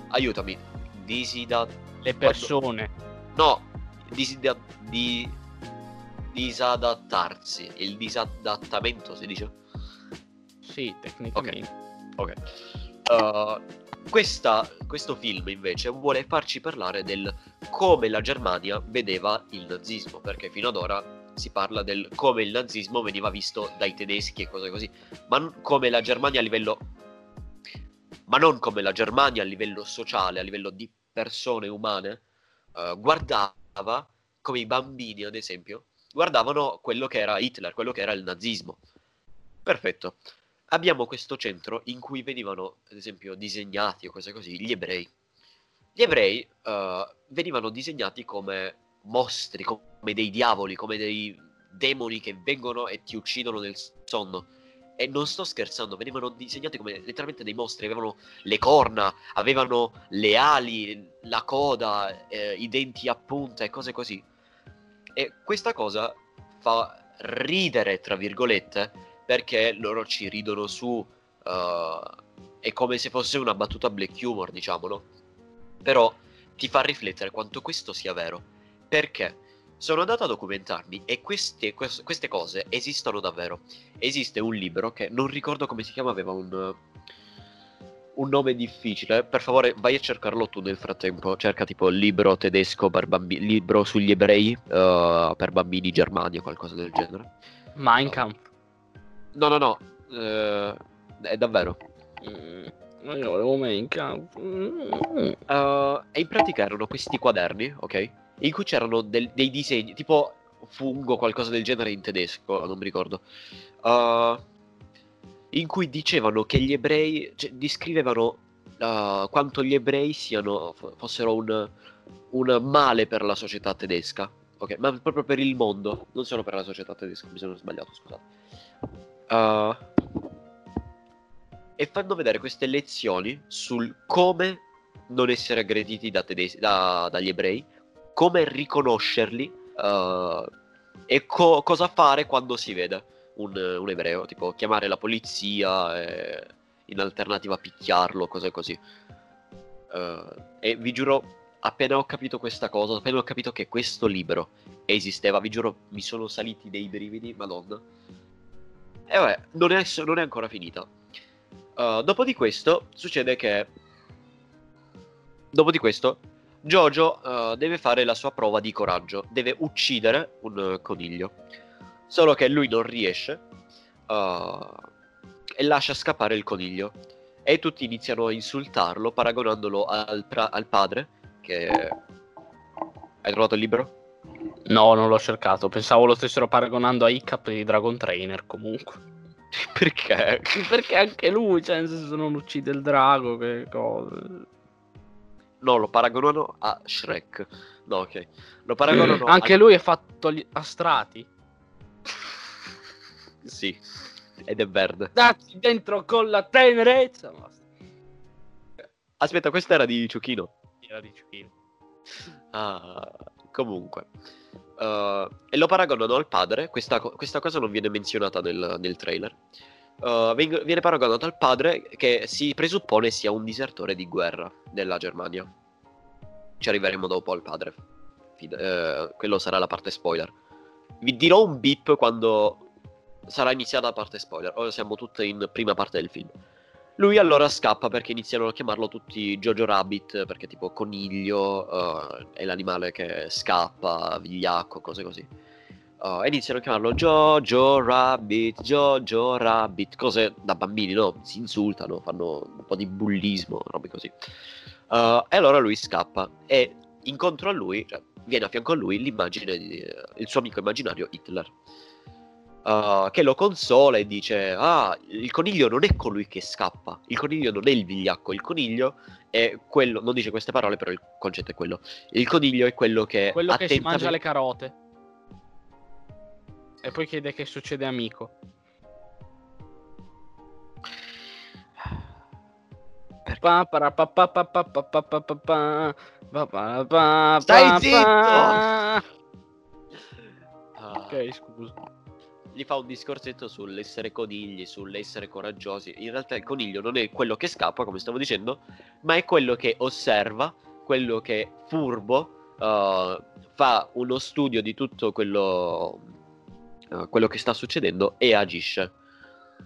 aiutami, disida... le persone. No, disida... di... disadattarsi, il disadattamento si dice? Sì, tecnicamente. Ok, okay. Uh, questa, questo film invece vuole farci parlare del come la Germania vedeva il nazismo, perché fino ad ora si parla del come il nazismo veniva visto dai tedeschi e cose così, ma non come la Germania a livello ma non come la Germania a livello sociale, a livello di persone umane, uh, guardava come i bambini, ad esempio, guardavano quello che era Hitler, quello che era il nazismo. Perfetto. Abbiamo questo centro in cui venivano, ad esempio, disegnati o cose così, gli ebrei. Gli ebrei uh, venivano disegnati come mostri, come dei diavoli, come dei demoni che vengono e ti uccidono nel sonno. E non sto scherzando, venivano disegnati come letteralmente dei mostri, avevano le corna, avevano le ali, la coda, eh, i denti a punta e cose così. E questa cosa fa ridere, tra virgolette, perché loro ci ridono su, uh, è come se fosse una battuta black humor, diciamolo. Però ti fa riflettere quanto questo sia vero, perché sono andato a documentarmi e queste, quest- queste cose esistono davvero. Esiste un libro che non ricordo come si chiama, aveva un, un nome difficile, per favore vai a cercarlo tu nel frattempo, cerca tipo libro tedesco per bambini, libro sugli ebrei uh, per bambini Germania o qualcosa del genere. Mein Kampf. No, no, no, uh, è davvero. Mm, io volevo Mein Kampf. Mm. Uh, e in pratica erano questi quaderni, ok? In cui c'erano del, dei disegni, tipo fungo, qualcosa del genere in tedesco, non mi ricordo. Uh, in cui dicevano che gli ebrei, cioè, descrivevano uh, quanto gli ebrei siano, f- fossero un, un male per la società tedesca. Ok, ma proprio per il mondo, non solo per la società tedesca, mi sono sbagliato, scusate. Uh, e fanno vedere queste lezioni sul come non essere aggrediti da tedes- da, dagli ebrei, come riconoscerli uh, e co- cosa fare quando si vede un, un ebreo, tipo chiamare la polizia e in alternativa picchiarlo, cose così. Uh, e vi giuro, appena ho capito questa cosa, appena ho capito che questo libro esisteva, vi giuro, mi sono saliti dei brividi, madonna. E eh vabbè, non è, non è ancora finita. Uh, dopo di questo, succede che... Dopo di questo, Jojo uh, deve fare la sua prova di coraggio. Deve uccidere un uh, coniglio. Solo che lui non riesce uh, e lascia scappare il coniglio. E tutti iniziano a insultarlo, paragonandolo al, pra- al padre, che... Hai trovato il libro? No, non l'ho cercato. Pensavo lo stessero paragonando a Hiccup di Dragon Trainer, comunque. Perché? Perché anche lui, cioè, nel senso, non uccide il drago, che cose. No, lo paragonano a Shrek. No, ok. Lo paragonano mm, anche a... lui è fatto gli... a strati. Sì. Ed è verde. Datti dentro con la tenerezza. Aspetta, questa era di Ciuchino. Era di Ciuchino. Ah... Comunque, uh, e lo paragonano al padre, questa, questa cosa non viene menzionata nel, nel trailer, uh, veng- viene paragonato al padre che si presuppone sia un disertore di guerra della Germania. Ci arriveremo dopo al padre, Fide- uh, quello sarà la parte spoiler. Vi dirò un beep quando sarà iniziata la parte spoiler, ora siamo tutte in prima parte del film. Lui allora scappa perché iniziano a chiamarlo tutti Jojo Rabbit, perché tipo coniglio uh, è l'animale che scappa, vigliacco, cose così. Uh, e iniziano a chiamarlo Jojo Rabbit, Jojo Rabbit, cose da bambini, no? Si insultano, fanno un po' di bullismo, robe così. Uh, e allora lui scappa e incontro a lui, cioè, viene a fianco a lui l'immagine di, il suo amico immaginario Hitler. Uh, che lo consola e dice: ah, il coniglio non è colui che scappa, il coniglio non è il vigliacco, il coniglio è quello, non dice queste parole però il concetto è quello, il coniglio è quello che quello attentamente... che si mangia le carote e poi chiede che succede amico. Stai zitto. Ok, scusa. Gli fa un discorsetto sull'essere conigli, sull'essere coraggiosi. In realtà il coniglio non è quello che scappa, come stavo dicendo, ma è quello che osserva, quello che è furbo, uh, fa uno studio di tutto quello, uh, quello che sta succedendo e agisce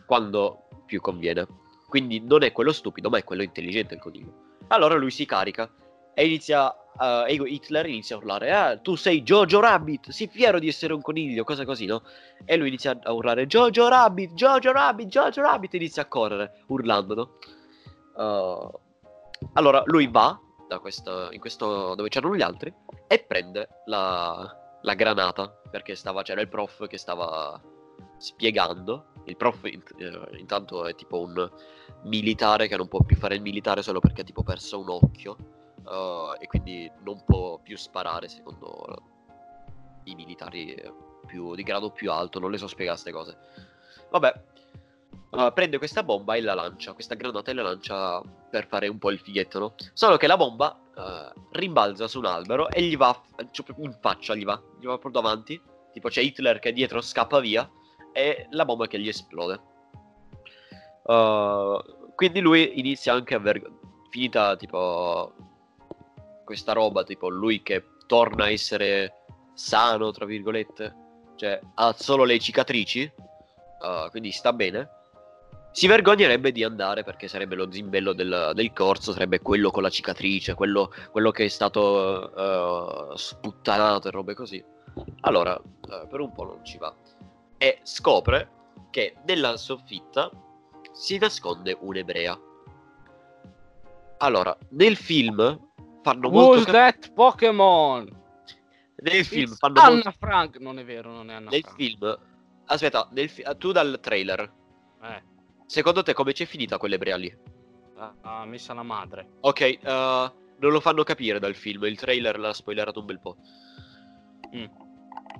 quando più conviene. Quindi non è quello stupido, ma è quello intelligente il coniglio. Allora lui si carica e inizia uh, e Hitler inizia a urlare: ah, tu sei Jojo Rabbit, sii fiero di essere un coniglio, cosa così, no? E lui inizia a urlare: Jojo Rabbit, Jojo Rabbit, Jojo Rabbit, e inizia a correre urlando, no? Uh, allora lui va da questo, in questo dove c'erano gli altri, e prende la, la granata, perché stava, c'era il prof che stava spiegando. Il prof int- eh, intanto è tipo un militare che non può più fare il militare solo perché ha tipo perso un occhio, uh, e quindi non può più sparare secondo i militari più, di grado più alto. Non le so spiegare queste cose. Vabbè, uh, prende questa bomba e la lancia, questa granata e la lancia per fare un po' il fighetto, no? Solo che la bomba uh, rimbalza su un albero e gli va in faccia, gli va, gli va proprio davanti. Tipo c'è Hitler che dietro scappa via e la bomba che gli esplode. Uh, quindi lui inizia anche a ver- finita tipo questa roba, tipo lui che torna a essere sano tra virgolette, cioè ha solo le cicatrici, uh, quindi sta bene. Si vergognerebbe di andare perché sarebbe lo zimbello del, del corso, sarebbe quello con la cicatrice, quello, quello che è stato uh, sputtanato e robe così. Allora uh, per un po' non ci va e scopre che nella soffitta si nasconde un'ebrea. Allora, nel film fanno molto Who's cap- that Pokémon? Nel film It's fanno Anna molto... Frank, non è vero, non è Anna nel Frank. Nel film Aspetta, nel fi- tu dal trailer. Eh. Secondo te come c'è finita quell'ebrea lì? Ah, uh, messa la madre. Ok, uh, non lo fanno capire dal film, il trailer l'ha spoilerato un bel po'. Mm.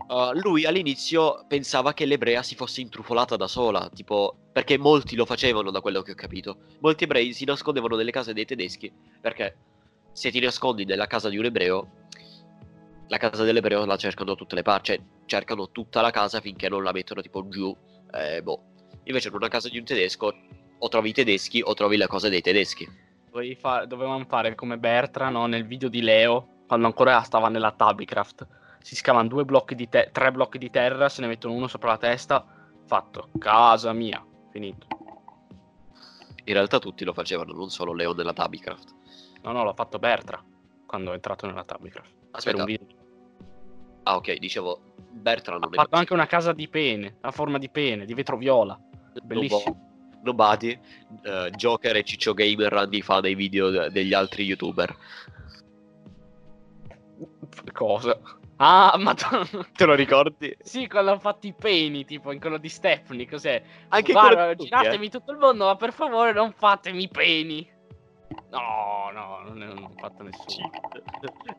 Uh, lui all'inizio pensava che l'ebrea si fosse intrufolata da sola, tipo, perché molti lo facevano, da quello che ho capito. Molti ebrei si nascondevano nelle case dei tedeschi, perché se ti nascondi nella casa di un ebreo, la casa dell'ebreo la cercano tutte le parti, cioè cercano tutta la casa finché non la mettono tipo giù, eh, boh. Invece in una casa di un tedesco o trovi i tedeschi o trovi le cose dei tedeschi. Fa- dovevamo fare come Bertra, no? Nel video di Leo, quando ancora stava nella Tabicraft. Si scavano due blocchi di te- tre blocchi di terra, se ne mettono uno sopra la testa, fatto, casa mia, finito. In realtà tutti lo facevano, non solo Leo nella Tabicraft. No, no, l'ha fatto Bertra, quando è entrato nella Tabicraft. Aspetta. Per un ah, ok, dicevo, Bertra non ha è... Ha fatto anche una casa di pene, a forma di pene, di vetro viola. Bellissimo. Nobody, uh, Joker e Ciccio Gamer Randy fa dei video de- degli altri youtuber. Cosa? Ah, madonna. Te lo ricordi? Sì, quando hanno fatto i peni, tipo in quello di Stephanie, cos'è? Anche guarda, tutti, giratemi eh? tutto il mondo, ma per favore non fatemi i peni. No, no, non ne ho fatto nessuno.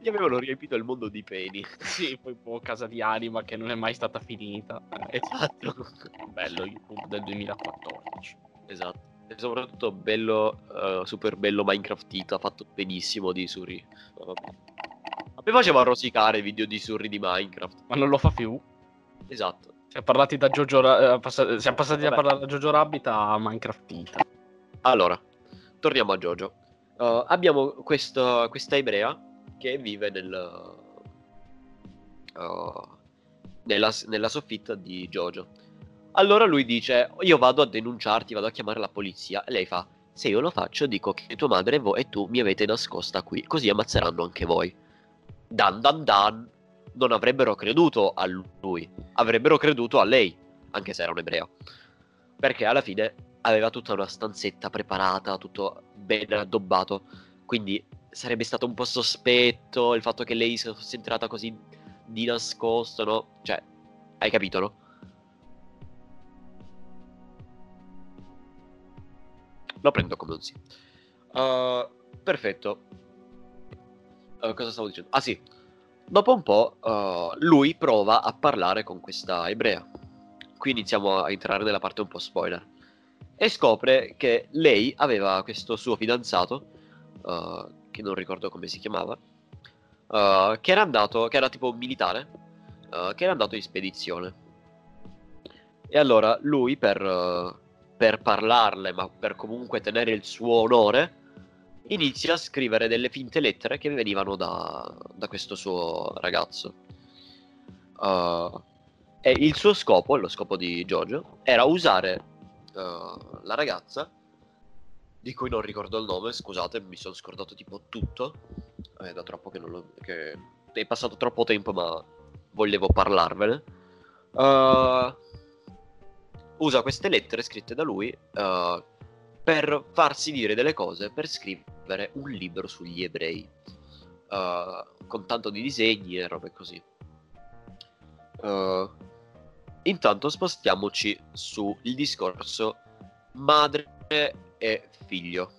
Gli avevano riempito il mondo di peni. Sì, poi boh, casa di anima che non è mai stata finita. Esatto. Bello YouTube del duemilaquattordici. Esatto. E soprattutto bello, uh, super bello Minecraftita, fatto benissimo di Suri. Vabbè. Mi faceva rosicare video di Surri di Minecraft. Ma non lo fa più. Esatto. Siamo parlati da Jojo Ra- pass- siamo passati Vabbè. da parlare da Jojo Rabbit a Minecraftita. Allora, torniamo a Jojo. Uh, abbiamo questo, questa ebrea che vive nel, uh, nella, nella soffitta di Jojo. Allora lui dice: io vado a denunciarti, vado a chiamare la polizia. E lei fa: se io lo faccio dico che tua madre e, voi, e tu mi avete nascosta qui, così ammazzeranno anche voi. Dan dan dan, non avrebbero creduto a lui, avrebbero creduto a lei, anche se era un'ebrea, perché alla fine aveva tutta una stanzetta preparata, tutto ben addobbato, quindi sarebbe stato un po' sospetto il fatto che lei fosse entrata così di nascosto, no? Cioè, hai capito, no? Lo prendo come un sì. Uh, perfetto. Uh, cosa stavo dicendo? Ah sì, dopo un po' uh, lui prova a parlare con questa ebrea. Qui iniziamo a entrare nella parte un po' spoiler. E scopre che lei aveva questo suo fidanzato, uh, che non ricordo come si chiamava, uh, che era andato, che era tipo un militare, uh, che era andato in spedizione. E allora lui per, uh, per parlarle, ma per comunque tenere il suo onore, inizia a scrivere delle finte lettere che venivano da, da questo suo ragazzo. Uh, e il suo scopo, lo scopo di Jojo, era usare uh, la ragazza, di cui non ricordo il nome, scusate, mi sono scordato tipo tutto, è da troppo che non lo... Che è passato troppo tempo, ma volevo parlarvene. Uh, usa queste lettere scritte da lui uh, per farsi dire delle cose, per scrivere un libro sugli ebrei, uh, con tanto di disegni e robe così. Uh, intanto spostiamoci sul discorso madre e figlio.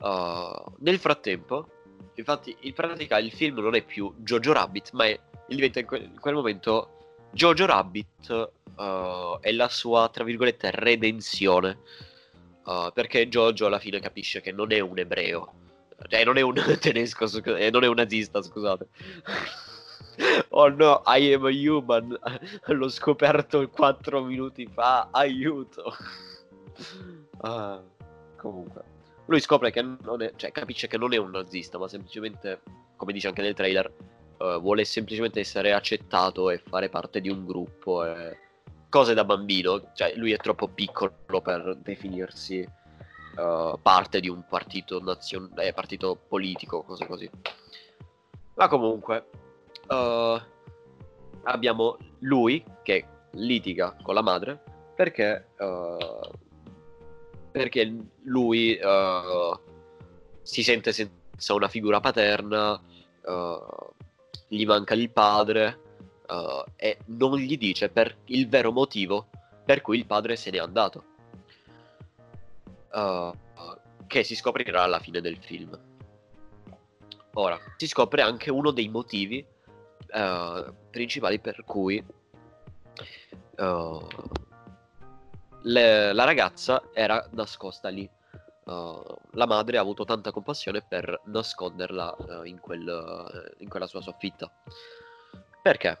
Uh, nel frattempo, infatti, in pratica il film non è più Jojo Rabbit, ma è, diventa in, que- in quel momento Jojo Rabbit uh, è la sua, tra virgolette, redenzione, uh, perché Jojo alla fine capisce che non è un ebreo, cioè non è un tedesco, scu- eh, non è un nazista, scusate. Oh no, I am a human. L'ho scoperto quattro minuti fa, aiuto. Ah, comunque lui scopre che non è, cioè capisce che non è un nazista, ma semplicemente, come dice anche nel trailer, eh, vuole semplicemente essere accettato e fare parte di un gruppo, eh, cose da bambino. Cioè lui è troppo piccolo per definirsi eh, parte di un partito nazion- eh, partito politico, cose così. Ma comunque uh, abbiamo lui che litiga con la madre perché uh, perché lui uh, si sente senza una figura paterna, uh, gli manca il padre, uh, e non gli dice per il vero motivo per cui il padre se n'è andato, uh, che si scoprirà alla fine del film. Ora, si scopre anche uno dei motivi uh, principali per cui... Uh, Le, la ragazza era nascosta lì. Uh, la madre ha avuto tanta compassione per nasconderla uh, in, quel, uh, in quella sua soffitta. Perché?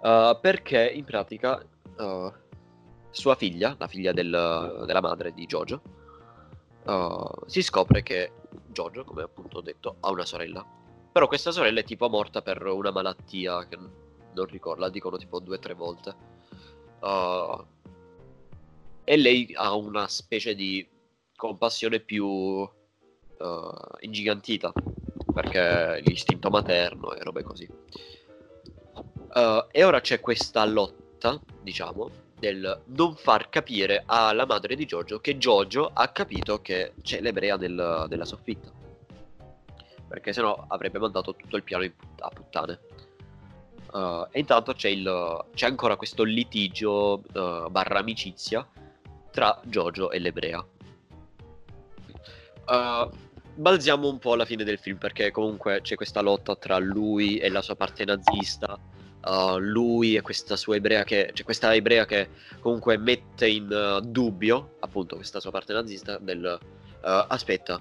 Uh, perché in pratica uh, sua figlia, la figlia del, della madre di Jojo, uh, si scopre che Jojo, come appunto ho detto, ha una sorella. Però questa sorella è tipo morta per una malattia che non ricordo, la dicono tipo due o tre volte. Uh, E lei ha una specie di compassione più uh, ingigantita, perché l'istinto materno e robe così. Uh, e ora c'è questa lotta, diciamo, del non far capire alla madre di Jojo che Jojo ha capito che c'è l'ebrea nel, nella soffitta, perché sennò avrebbe mandato tutto il piano in put- a puttane. Uh, e intanto c'è, il, c'è ancora questo litigio uh, barra amicizia tra Jojo e l'ebrea. uh, Balziamo un po' alla fine del film, perché comunque c'è questa lotta tra lui e la sua parte nazista, uh, lui e questa sua ebrea che, cioè questa ebrea che comunque mette in uh, dubbio appunto questa sua parte nazista del uh, aspetta,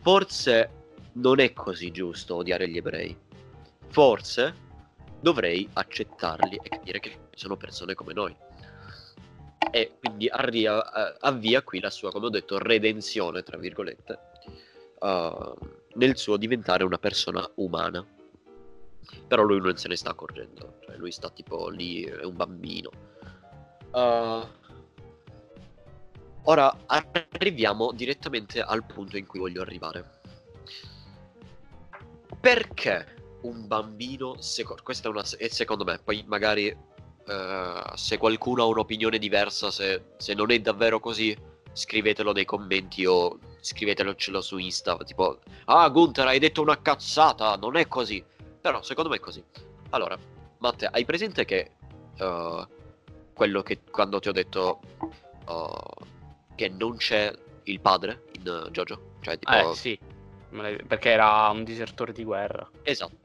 forse non è così giusto odiare gli ebrei, forse dovrei accettarli e capire che sono persone come noi. E quindi arria, avvia qui la sua, come ho detto, redenzione, tra virgolette, uh, nel suo diventare una persona umana. Però lui non se ne sta accorgendo, cioè lui sta tipo lì, è un bambino. Uh, ora arriviamo direttamente al punto in cui voglio arrivare. Perché un bambino, seco- questa è una, e secondo me, poi magari... Uh, se qualcuno ha un'opinione diversa, se, se non è davvero così, scrivetelo nei commenti o scrivetelocelo su Insta, tipo ah Gunther, hai detto una cazzata, non è così. Però secondo me è così. Allora Matte, hai presente che uh, quello che quando ti ho detto uh, che non c'è il padre in uh, Jojo, cioè tipo eh sì, perché era un disertore di guerra. Esatto.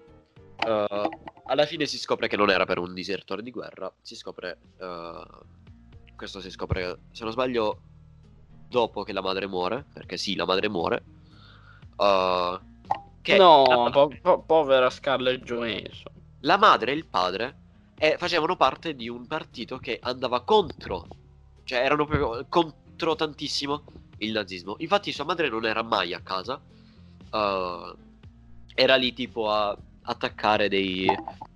Uh, alla fine si scopre che non era per un disertore di guerra. Si scopre uh, questo si scopre, se non sbaglio, dopo che la madre muore, perché sì, la madre muore. uh, che No, la madre... po- po- povera Scarlett Johansson. la madre e il padre eh, facevano parte di un partito che andava contro, cioè erano proprio contro tantissimo il nazismo. Infatti sua madre non era mai a casa, uh, era lì tipo a attaccare dei,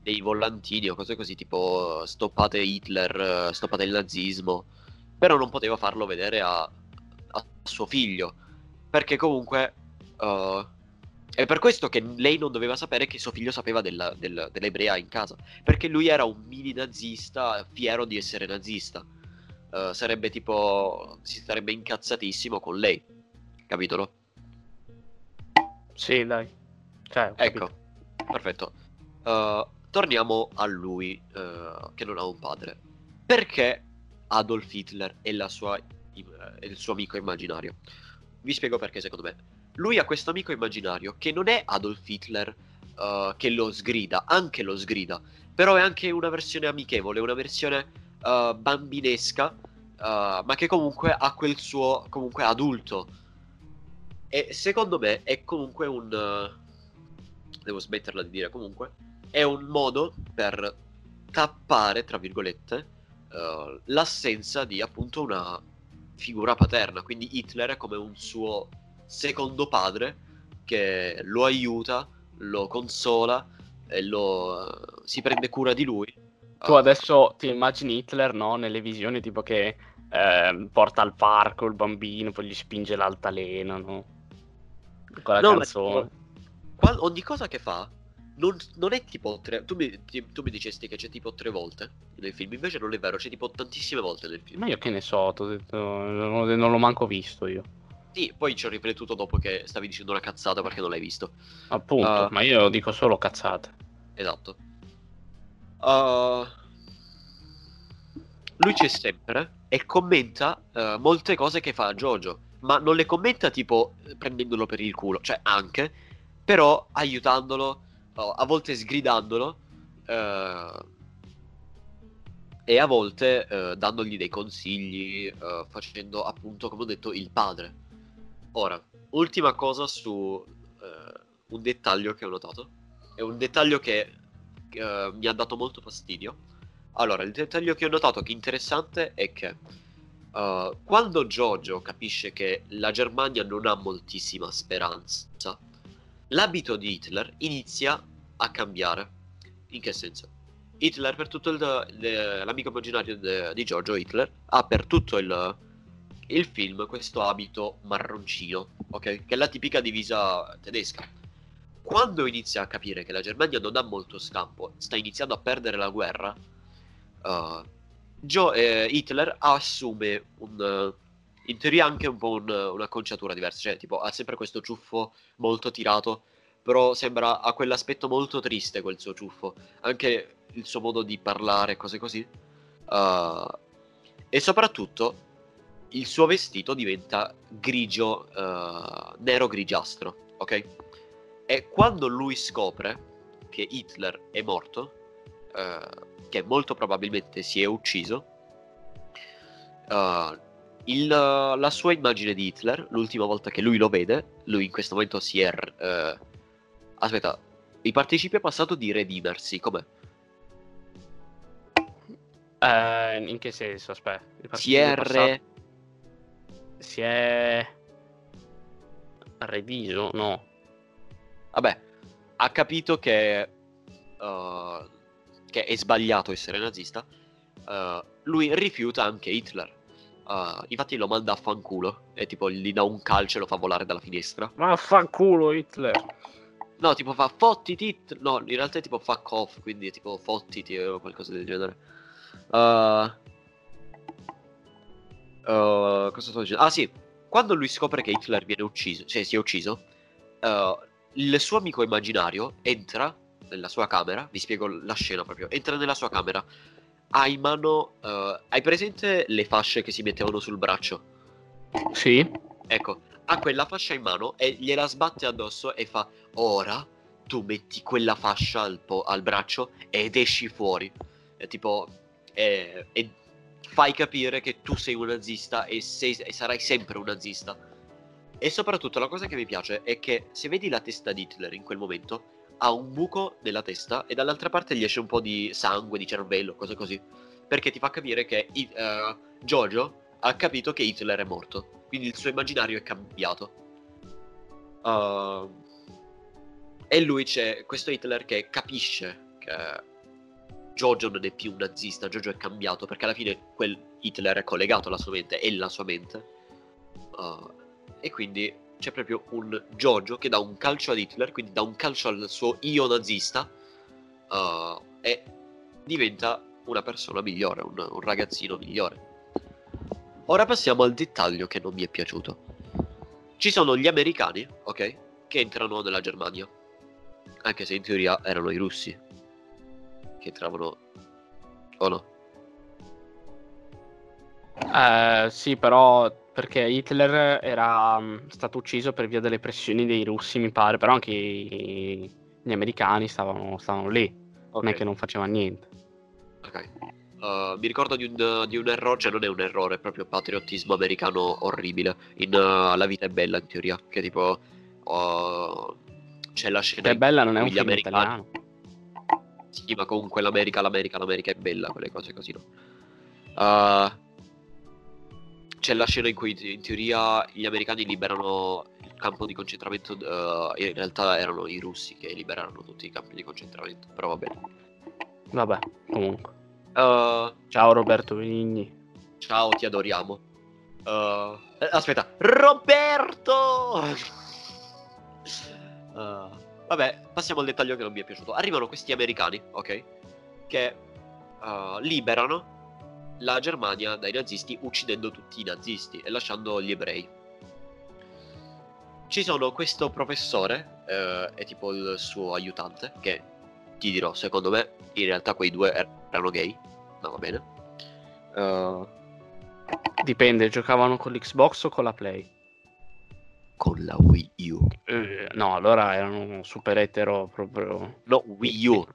dei volantini o cose così, tipo stoppate Hitler, stoppate il nazismo, però non poteva farlo vedere a, a suo figlio, perché comunque uh, è per questo che lei non doveva sapere che suo figlio sapeva della, del, dell'ebrea in casa, perché lui era un mini nazista, fiero di essere nazista. Uh, sarebbe tipo, si sarebbe incazzatissimo con lei, capito? No? Sì, dai, cioè, ecco, perfetto. Uh, torniamo a lui, uh, che non ha un padre. Perché Adolf Hitler e la sua, e il suo amico immaginario? Vi spiego perché, secondo me. Lui ha questo amico immaginario che non è Adolf Hitler, uh, che lo sgrida, anche lo sgrida, però è anche una versione amichevole, una versione Uh, bambinesca, uh, ma che comunque ha quel suo comunque adulto. E secondo me è comunque un uh, devo smetterla di dire comunque è un modo per tappare, tra virgolette, uh, l'assenza di appunto una figura paterna. Quindi Hitler è come un suo secondo padre che lo aiuta, lo consola e lo uh, si prende cura di lui. Tu adesso ti immagini Hitler, no? Nelle visioni tipo che eh, porta al parco il bambino, poi gli spinge l'altalena, no? Con la no, canzone. Ma tipo, ogni cosa che fa non, non è tipo tre... Tu mi, ti, tu mi dicesti che c'è tipo tre volte nel film, invece non è vero, c'è tipo tantissime volte nel film. Ma io che ne so, t'ho detto, non, non l'ho manco visto io. Sì, poi ci ho riflettuto dopo che stavi dicendo una cazzata perché non l'hai visto. Appunto, uh, ma io dico solo cazzate. Esatto. Uh, lui c'è sempre e commenta uh, molte cose che fa Jojo, ma non le commenta tipo prendendolo per il culo, cioè anche, però aiutandolo, uh, a volte sgridandolo, uh, e a volte uh, dandogli dei consigli, uh, facendo appunto, come ho detto, il padre. Ora, ultima cosa su uh, un dettaglio che ho notato, è un dettaglio che Uh, mi ha dato molto fastidio. Allora, il dettaglio che ho notato che è interessante è che uh, quando Jojo capisce che la Germania non ha moltissima speranza, l'abito di Hitler inizia a cambiare. In che senso? Hitler per tutto il, de, l'amico immaginario de, di Jojo, Hitler ha per tutto il, il film questo abito marroncino, ok? Che è la tipica divisa tedesca. Quando inizia a capire che la Germania non ha molto scampo, sta iniziando a perdere la guerra, uh, Joe, eh, Hitler assume un, uh, in teoria anche un po' un, un'acconciatura diversa, cioè tipo ha sempre questo ciuffo molto tirato, però sembra, ha quell'aspetto molto triste quel suo ciuffo, anche il suo modo di parlare, cose così, uh, e soprattutto il suo vestito diventa grigio, uh, nero grigiastro, ok? E quando lui scopre che Hitler è morto, uh, che molto probabilmente si è ucciso, uh, il, uh, la sua immagine di Hitler, l'ultima volta che lui lo vede, lui in questo momento si è... Uh, aspetta, il participio passato di redimersi, com'è? Uh, in che senso? Aspetta. Il si è... Re... Si è... Rediso? No. Vabbè, ha capito che, uh, che è sbagliato essere nazista, uh, lui rifiuta anche Hitler, uh, infatti lo manda a fanculo e tipo gli dà un calcio e lo fa volare dalla finestra. Ma fanculo Hitler! No, tipo fa fottiti Hitler, no, in realtà è tipo fuck off, quindi è tipo fottiti o qualcosa del genere. Uh, uh, cosa sto dicendo? Ah sì, quando lui scopre che Hitler viene ucciso, cioè si è ucciso, uh, il suo amico immaginario entra nella sua camera, vi spiego la scena proprio, entra nella sua camera, ha in mano, uh, hai presente le fasce che si mettevano sul braccio? Sì. Ecco, ha quella fascia in mano e gliela sbatte addosso e fa, ora tu metti quella fascia al, po- al braccio ed esci fuori, e tipo, e, e fai capire che tu sei un nazista e, sei, e sarai sempre un nazista. E soprattutto la cosa che mi piace è che se vedi la testa di Hitler in quel momento ha un buco nella testa e dall'altra parte gli esce un po' di sangue, di cervello, cose così, perché ti fa capire che uh, Jojo ha capito che Hitler è morto, quindi il suo immaginario è cambiato. Uh, e lui c'è questo Hitler che capisce che Jojo non è più un nazista, Jojo è cambiato, perché alla fine quel Hitler è collegato alla sua mente, è la sua mente. Uh, e quindi c'è proprio un Jojo che dà un calcio ad Hitler, quindi dà un calcio al suo io nazista, uh, e diventa una persona migliore, un, un ragazzino migliore. Ora passiamo al dettaglio che non mi è piaciuto. Ci sono gli americani, ok, che entrano nella Germania, anche se in teoria erano i russi che entravano, o no? Eh, sì, però perché Hitler era um, stato ucciso per via delle pressioni dei russi, mi pare, però anche i, gli americani stavano, stavano lì, okay. Non è che non facevano niente. Ok, uh, mi ricordo di un, di un errore, cioè non è un errore, è proprio patriottismo americano orribile, in uh, La vita è bella in teoria, che tipo uh, c'è la scena... La vita è bella non è un film americani... italiano. Sì, ma comunque l'America, l'America, l'America è bella, quelle cose così, no? Uh, c'è la scena in cui in teoria gli americani liberano il campo di concentramento, uh, in realtà erano i russi che liberarono tutti i campi di concentramento, però va bene. Vabbè, comunque. Uh, ciao Roberto Benigni. Ciao, ti adoriamo. Uh, aspetta, Roberto! uh. Vabbè, passiamo al dettaglio che non mi è piaciuto. Arrivano questi americani, ok? Che uh, liberano la Germania dai nazisti, uccidendo tutti i nazisti e lasciando gli ebrei. Ci sono questo professore uh, e tipo il suo aiutante, che ti dirò, secondo me in realtà quei due erano gay, ma va bene. uh, Dipende, giocavano con l'Xbox o con la Play? Con la Wii U. Eh, no, allora erano super etero proprio. No, Wii U.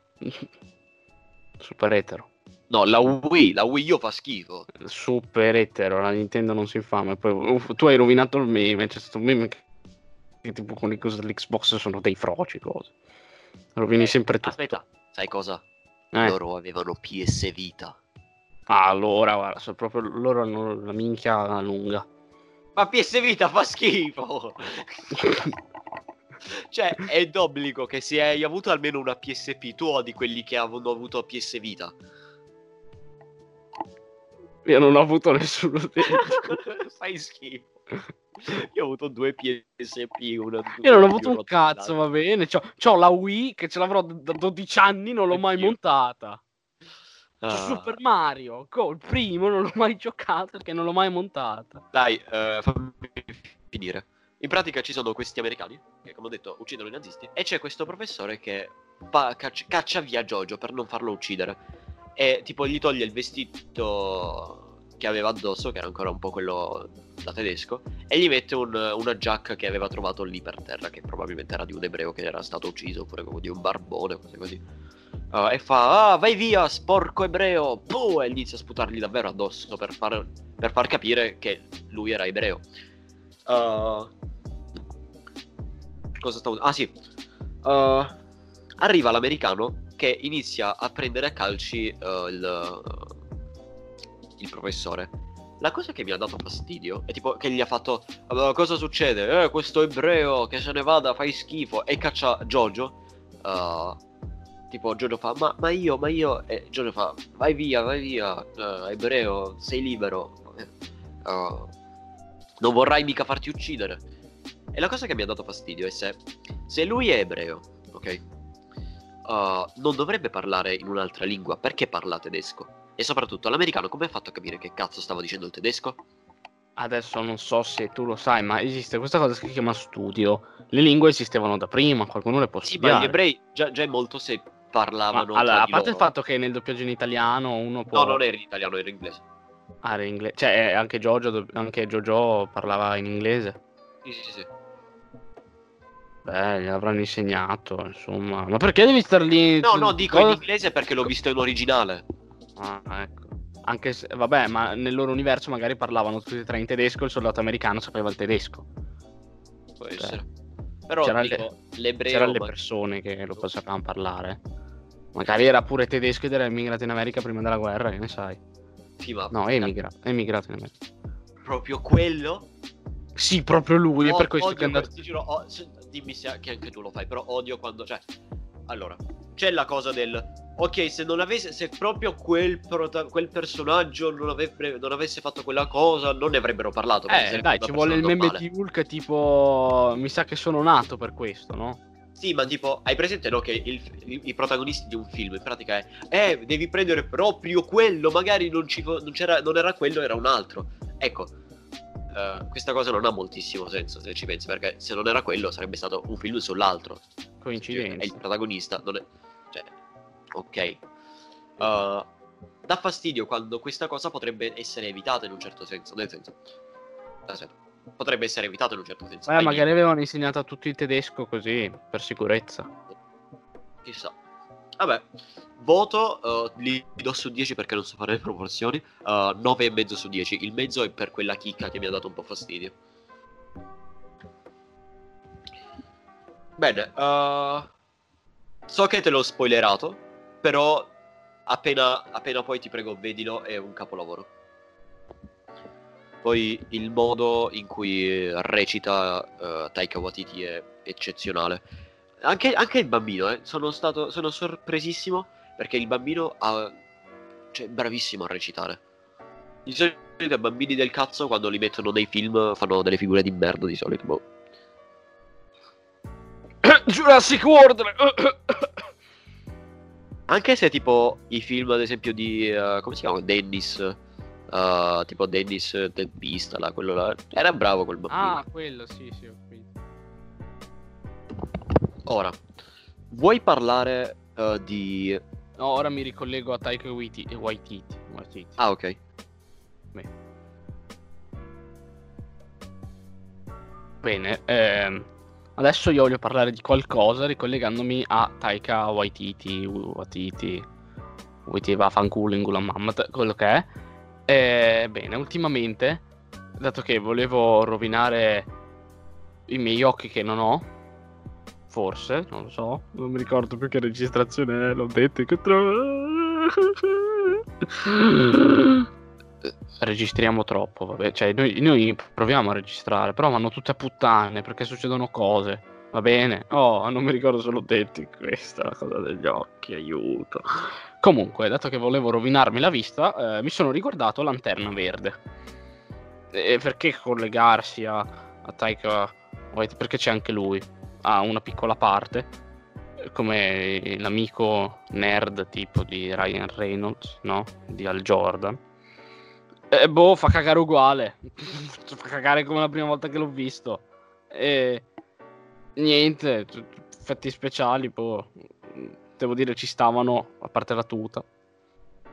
Super etero. No, la Wii, la Wii U fa schifo. Super etero, la Nintendo non si infama. Poi, uff, tu hai rovinato il meme, c'è stato un meme che, che tipo con le cose dell'Xbox sono dei froci, cose. Rovini eh, sempre tutto. Aspetta, sai cosa? Eh. Loro avevano P S Vita. Ah, allora, guarda, sono proprio loro hanno la minchia lunga. Ma P S Vita fa schifo. Cioè è d'obbligo che se hai avuto almeno una P S P tu odi quelli che hanno avuto P S Vita. Io non ho avuto nessuno. Fai schifo. Io ho avuto due P S P, una, due. Io non ho avuto un cazzo, va bene. C'ho, c'ho la Wii che ce l'avrò da dodici anni, non l'ho mai montata. Ah. Super Mario, il primo non l'ho mai giocato perché non l'ho mai montata. Dai, eh, fammi finire. In pratica ci sono questi americani che, come ho detto, uccidono i nazisti, e c'è questo professore che pa- caccia-, caccia via Jojo per non farlo uccidere, e tipo gli toglie il vestito che aveva addosso, che era ancora un po' quello da tedesco, e gli mette un, una giacca che aveva trovato lì per terra, che probabilmente era di un ebreo che era stato ucciso, oppure di un barbone, cose così. Uh, e fa, ah, vai via, sporco ebreo, puh, e inizia a sputargli davvero addosso per far, per far capire che lui era ebreo. Uh, cosa stavo... Ah, sì. Uh, arriva l'americano che inizia a prendere a calci uh, il, uh, il professore. La cosa che mi ha dato fastidio è tipo che gli ha fatto, uh, cosa succede? Eh, questo ebreo, che se ne vada, fai schifo, e caccia Jojo. Uh, Tipo Jojo fa, ma, ma io, ma io, e Jojo fa, vai via, vai via, uh, ebreo, sei libero, uh, non vorrai mica farti uccidere. E la cosa che mi ha dato fastidio è se, se lui è ebreo, ok, uh, non dovrebbe parlare in un'altra lingua, perché parla tedesco? E soprattutto l'americano come ha fatto a capire che cazzo stava dicendo il tedesco? Adesso non so se tu lo sai, ma esiste questa cosa che si chiama studio. Le lingue esistevano da prima, qualcuno le può studiare. Sì, ma gli ebrei già, già è molto se parlavano. Ma, allora, a parte loro. Il fatto che nel doppiaggio in italiano uno può... No, non era in italiano, era in inglese. Ah, era in inglese. Cioè, anche Jojo, anche Jojo parlava in inglese. Sì, sì, sì. Beh, gliel'avranno insegnato, insomma. Ma perché devi star lì? No, no, dico cosa... in inglese perché l'ho visto in originale. Ah, ecco. Anche se, vabbè, ma nel loro universo magari parlavano tutti e tre in tedesco, il soldato americano sapeva il tedesco. Può essere. Però c'era dico, l'ebreo c'erano le persone che lo facevano parlare. Magari era pure tedesco ed era emigrato in America prima della guerra, che ne sai. Sì, ma no, è emigrato, è emigrato in America. Proprio quello? Sì, proprio lui, oh, è per questo che è andato... Ti giuro, oh, dimmi se che anche tu lo fai, però odio quando... Cioè, allora, c'è la cosa del... Ok, se non avesse, se proprio quel, prota- quel personaggio non, avrebbe, non avesse fatto quella cosa, non ne avrebbero parlato. Eh, dai, ci vuole il meme normale. Di Hulk, tipo, mi sa che sono nato per questo, no? Sì, ma tipo, hai presente, no, che il, i, i protagonisti di un film, in pratica è, eh, devi prendere proprio quello, magari non, ci, non, c'era, non era quello, era un altro. Ecco, uh, questa cosa non ha moltissimo senso, se ci pensi, perché se non era quello sarebbe stato un film sull'altro. Coincidenza. È il protagonista, non è... Cioè, ok, uh, dà fastidio quando questa cosa potrebbe essere evitata in un certo senso. Nel senso, potrebbe essere evitata in un certo senso. Eh, magari niente. Avevano insegnato a tutti il tedesco così, per sicurezza. Chissà. Vabbè, voto uh, li do su dieci perché non so fare le proporzioni. Uh, nove e mezzo su dieci. Il mezzo è per quella chicca che mi ha dato un po' fastidio. Bene, uh, so che te l'ho spoilerato. Però appena, appena poi ti prego vedilo, è un capolavoro. Poi il modo in cui recita uh, Taika Waititi è eccezionale. Anche, anche il bambino, eh. Sono stato sono sorpresissimo perché il bambino ha, cioè, bravissimo a recitare. Di solito i bambini del cazzo quando li mettono nei film fanno delle figure di merda di solito. Boh. Jurassic World! Anche se tipo i film ad esempio di uh, come si chiama? Dennis uh, tipo Dennis Tempista là, quello là, era bravo quel bambino. Ah, quello sì, sì, ho capito. Ora vuoi parlare uh, di... No, ora mi ricollego a Taika Waititi. Waititi. Ah, ok. Bene. Bene, ehm adesso io voglio parlare di qualcosa ricollegandomi a Taika Waititi, Waititi, Waititi va a fanculo in culo a mamma, quello che è. E, bene, ultimamente, dato che volevo rovinare i miei occhi che non ho, forse, non lo so, non mi ricordo più che registrazione è, l'ho detto, registriamo troppo, vabbè, cioè noi, noi proviamo a registrare, però vanno tutte a puttane perché succedono cose, va bene? Oh, non mi ricordo se l'ho detto in questa, la cosa degli occhi, aiuto. Comunque, dato che volevo rovinarmi la vista, eh, mi sono riguardato Lanterna Verde. E perché collegarsi a, a Taika Waititi? Perché c'è anche lui, ha una piccola parte, come l'amico nerd tipo di Ryan Reynolds, no? Di Al Jordan. Eh, boh, fa cagare uguale. Fa cagare come la prima volta che l'ho visto. E niente, effetti speciali, boh. Devo dire ci stavano, a parte la tuta.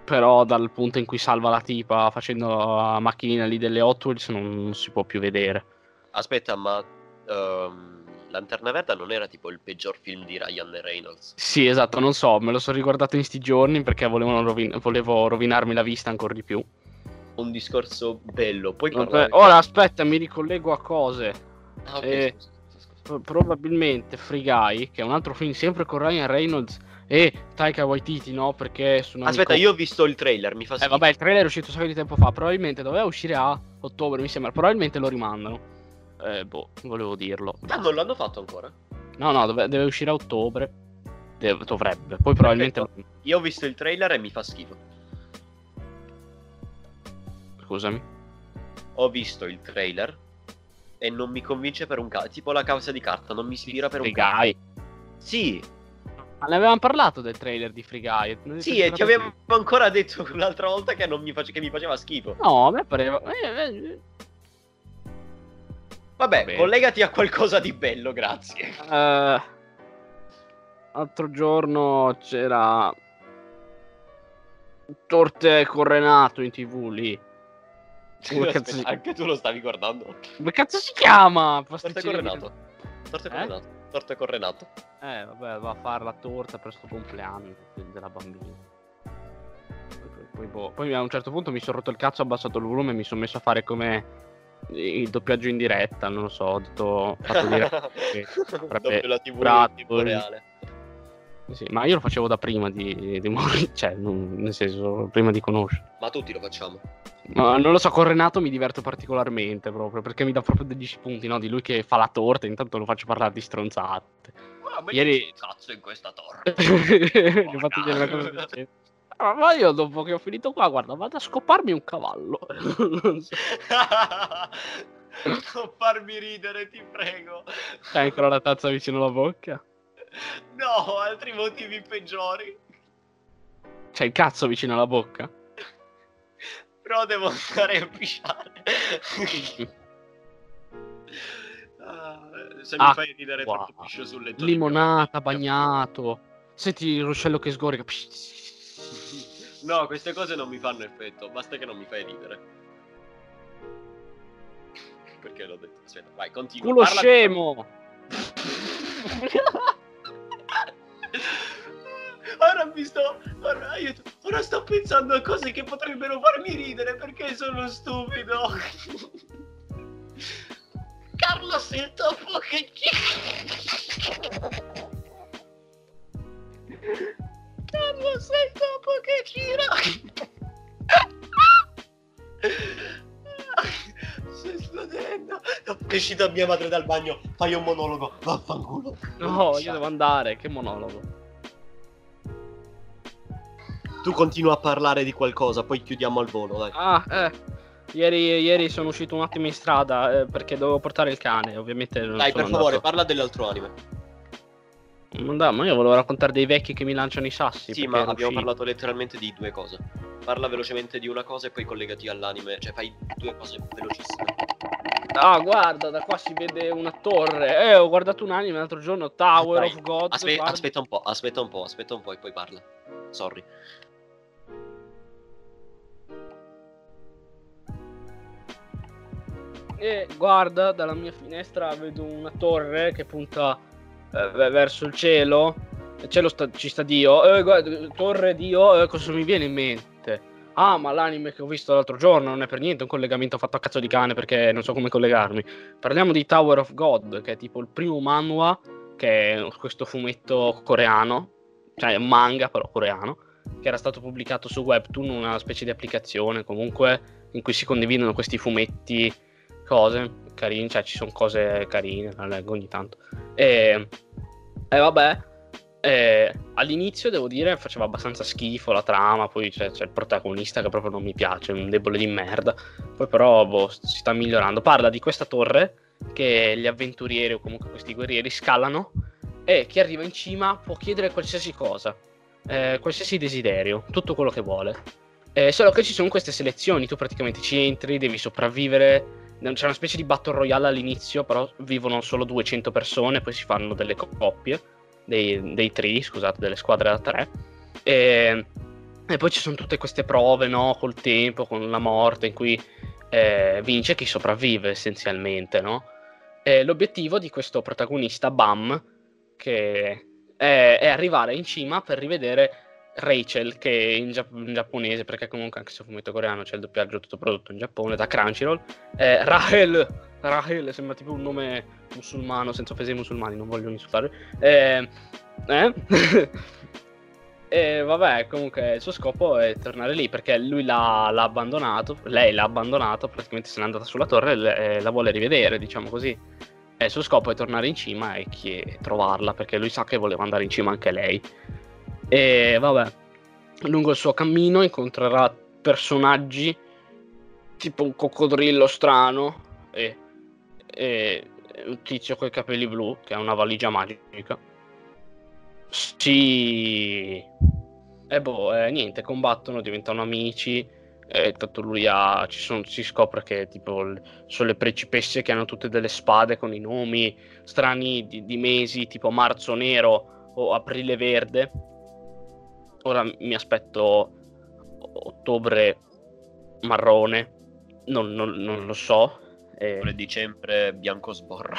Però dal punto in cui salva la tipa facendo la macchinina lì delle Hot Wheels non, non si può più vedere. Aspetta, ma um, Lanterna Verde non era tipo il peggior film di Ryan Reynolds? Sì, esatto, non so, me lo sono riguardato in sti giorni perché volevano rovin- volevo rovinarmi la vista ancora di più. Un discorso bello. Poi vabbè, ora aspetta, mi ricollego a cose. Ah, okay, eh, scusa, scusa. Probabilmente Free Guy, che è un altro film sempre con Ryan Reynolds e Taika Waititi, no? Perché sono aspetta, amico... io ho visto il trailer, mi fa schifo. Eh vabbè, il trailer è uscito un sacco di tempo fa, probabilmente doveva uscire a ottobre, mi sembra, probabilmente lo rimandano. Eh boh, volevo dirlo. Ma ah, non l'hanno fatto ancora? No, no, dove... deve uscire a ottobre. Deve... Dovrebbe. Poi probabilmente perfetto. Io ho visto il trailer e mi fa schifo. Scusami. Ho visto il trailer e non mi convince per un cazzo. Tipo la causa di carta, non mi ispira per Free un cazzo. Free Guy. Sì. Ma ne avevamo parlato del trailer di Free Guy. Sì, e ti avevo ancora detto un'altra volta che, non mi, face- che mi faceva schifo. No, a me pareva... Vabbè, vabbè, collegati a qualcosa di bello, grazie. Uh, altro giorno c'era... Torte con Renato in TV lì. Aspetta, si... Anche tu lo stavi guardando. Come cazzo si chiama? Torte con Renato. Torte con eh? Renato. Torte con Renato. Eh vabbè, va a fare la torta per sto compleanno della bambina. Poi, poi, boh. Poi a un certo punto mi sono rotto il cazzo, ho abbassato il volume e mi sono messo a fare come il doppiaggio in diretta, non lo so, ho detto fatto diretta doppio la tivù in tempo reale. Sì, ma io lo facevo da prima di, di morire, cioè, non, nel senso, prima di conoscere. Ma tutti lo facciamo. Ma non lo so, con Renato mi diverto particolarmente proprio, perché mi dà proprio degli spunti, no? Di lui che fa la torta, intanto lo faccio parlare di stronzate. Ma metti ieri... il cazzo in questa torta. Gli ho fatto dire una cosa di... ah, ma io dopo che ho finito qua, guarda, vado a scoparmi un cavallo. Non so. Non farmi ridere, ti prego. C'hai ancora la tazza vicino alla bocca? No, altri motivi peggiori. C'è il cazzo vicino alla bocca? Però devo stare a pisciare. Ah, se mi ah, fai ridere wow. Troppo piscio sul letto. Limonata, bagnato. Senti il ruscello che sgorga. No, queste cose non mi fanno effetto. Basta che non mi fai ridere. Perché l'ho detto? Aspetta, vai, continua. Culo parla scemo con... Ora mi sto ora, aiuto, ora sto pensando a cose che potrebbero farmi ridere perché sono stupido. Carlo sento un po' che Carlo sento un po' che gira. Sto esplodendo. Ho uscito mia madre dal bagno. Fai un monologo. Vaffanculo. No, io devo andare. Che monologo? Tu continua a parlare di qualcosa, poi chiudiamo al volo, dai. Ah, eh. Ieri, ieri sono uscito un attimo in strada eh, perché dovevo portare il cane. Ovviamente non dai, per favore, andato. Parla dell'altro anime. No, ma io volevo raccontare dei vecchi che mi lanciano i sassi. Sì, ma abbiamo uscito. Parlato letteralmente di due cose. Parla velocemente di una cosa e poi collegati all'anime. Cioè fai due cose velocissime. Ah, guarda, da qua si vede una torre. Eh, ho guardato un anime l'altro giorno, Tower Dai. of God. Aspe- aspetta un po', aspetta un po', aspetta un po' e poi parla. Sorry. E guarda, dalla mia finestra vedo una torre che punta eh, verso il cielo. Il cielo sta, ci sta Dio. Eh, guarda, torre Dio, eh, cosa mi viene in mente? Ah, ma l'anime che ho visto l'altro giorno non è per niente un collegamento fatto a cazzo di cane perché non so come collegarmi. Parliamo di Tower of God, che è tipo il primo manhwa, che è questo fumetto coreano, cioè un manga però coreano, che era stato pubblicato su Webtoon, una specie di applicazione comunque in cui si condividono questi fumetti, cose carine, cioè ci sono cose carine, la leggo ogni tanto. E, e vabbè. Eh, all'inizio devo dire faceva abbastanza schifo la trama, poi c'è, c'è il protagonista che proprio non mi piace, un debole di merda, poi però boh, si sta migliorando. Parla di questa torre che gli avventurieri o comunque questi guerrieri scalano e chi arriva in cima può chiedere qualsiasi cosa, eh, qualsiasi desiderio, tutto quello che vuole, eh, solo che ci sono queste selezioni, tu praticamente ci entri, devi sopravvivere. C'è una specie di battle royale all'inizio, però vivono solo duecento persone, poi si fanno delle coppie Dei, dei tri, scusate, delle squadre da tre. E, e poi ci sono tutte queste prove, no? Col tempo, con la morte, in cui eh, vince chi sopravvive essenzialmente, no? E l'obiettivo di questo protagonista, Bam, che è, è arrivare in cima per rivedere Rachel, che in, gia- in giapponese, perché comunque anche se è fumetto coreano c'è il doppiaggio tutto prodotto in Giappone da Crunchyroll. Eh, Rahel. Rahel sembra tipo un nome musulmano, senza offese ai musulmani, non voglio insultare. Eh, eh? E vabbè, comunque il suo scopo è tornare lì, perché lui l'ha, l'ha abbandonato, lei l'ha abbandonato, praticamente se n'è andata sulla torre e le, la vuole rivedere, diciamo così. E il suo scopo è tornare in cima e chi- trovarla, perché lui sa che voleva andare in cima anche lei. E vabbè, lungo il suo cammino incontrerà personaggi tipo un coccodrillo strano e... E un tizio con i capelli blu che ha una valigia magica. Sì. E boh, eh, niente, combattono, diventano amici. E tanto lui ha, ci sono, si scopre che tipo sono le principesse che hanno tutte delle spade con i nomi strani di, di mesi, tipo marzo nero o aprile verde. Ora mi aspetto ottobre marrone, non, non, non lo so. Eh. Dicembre bianco sborra.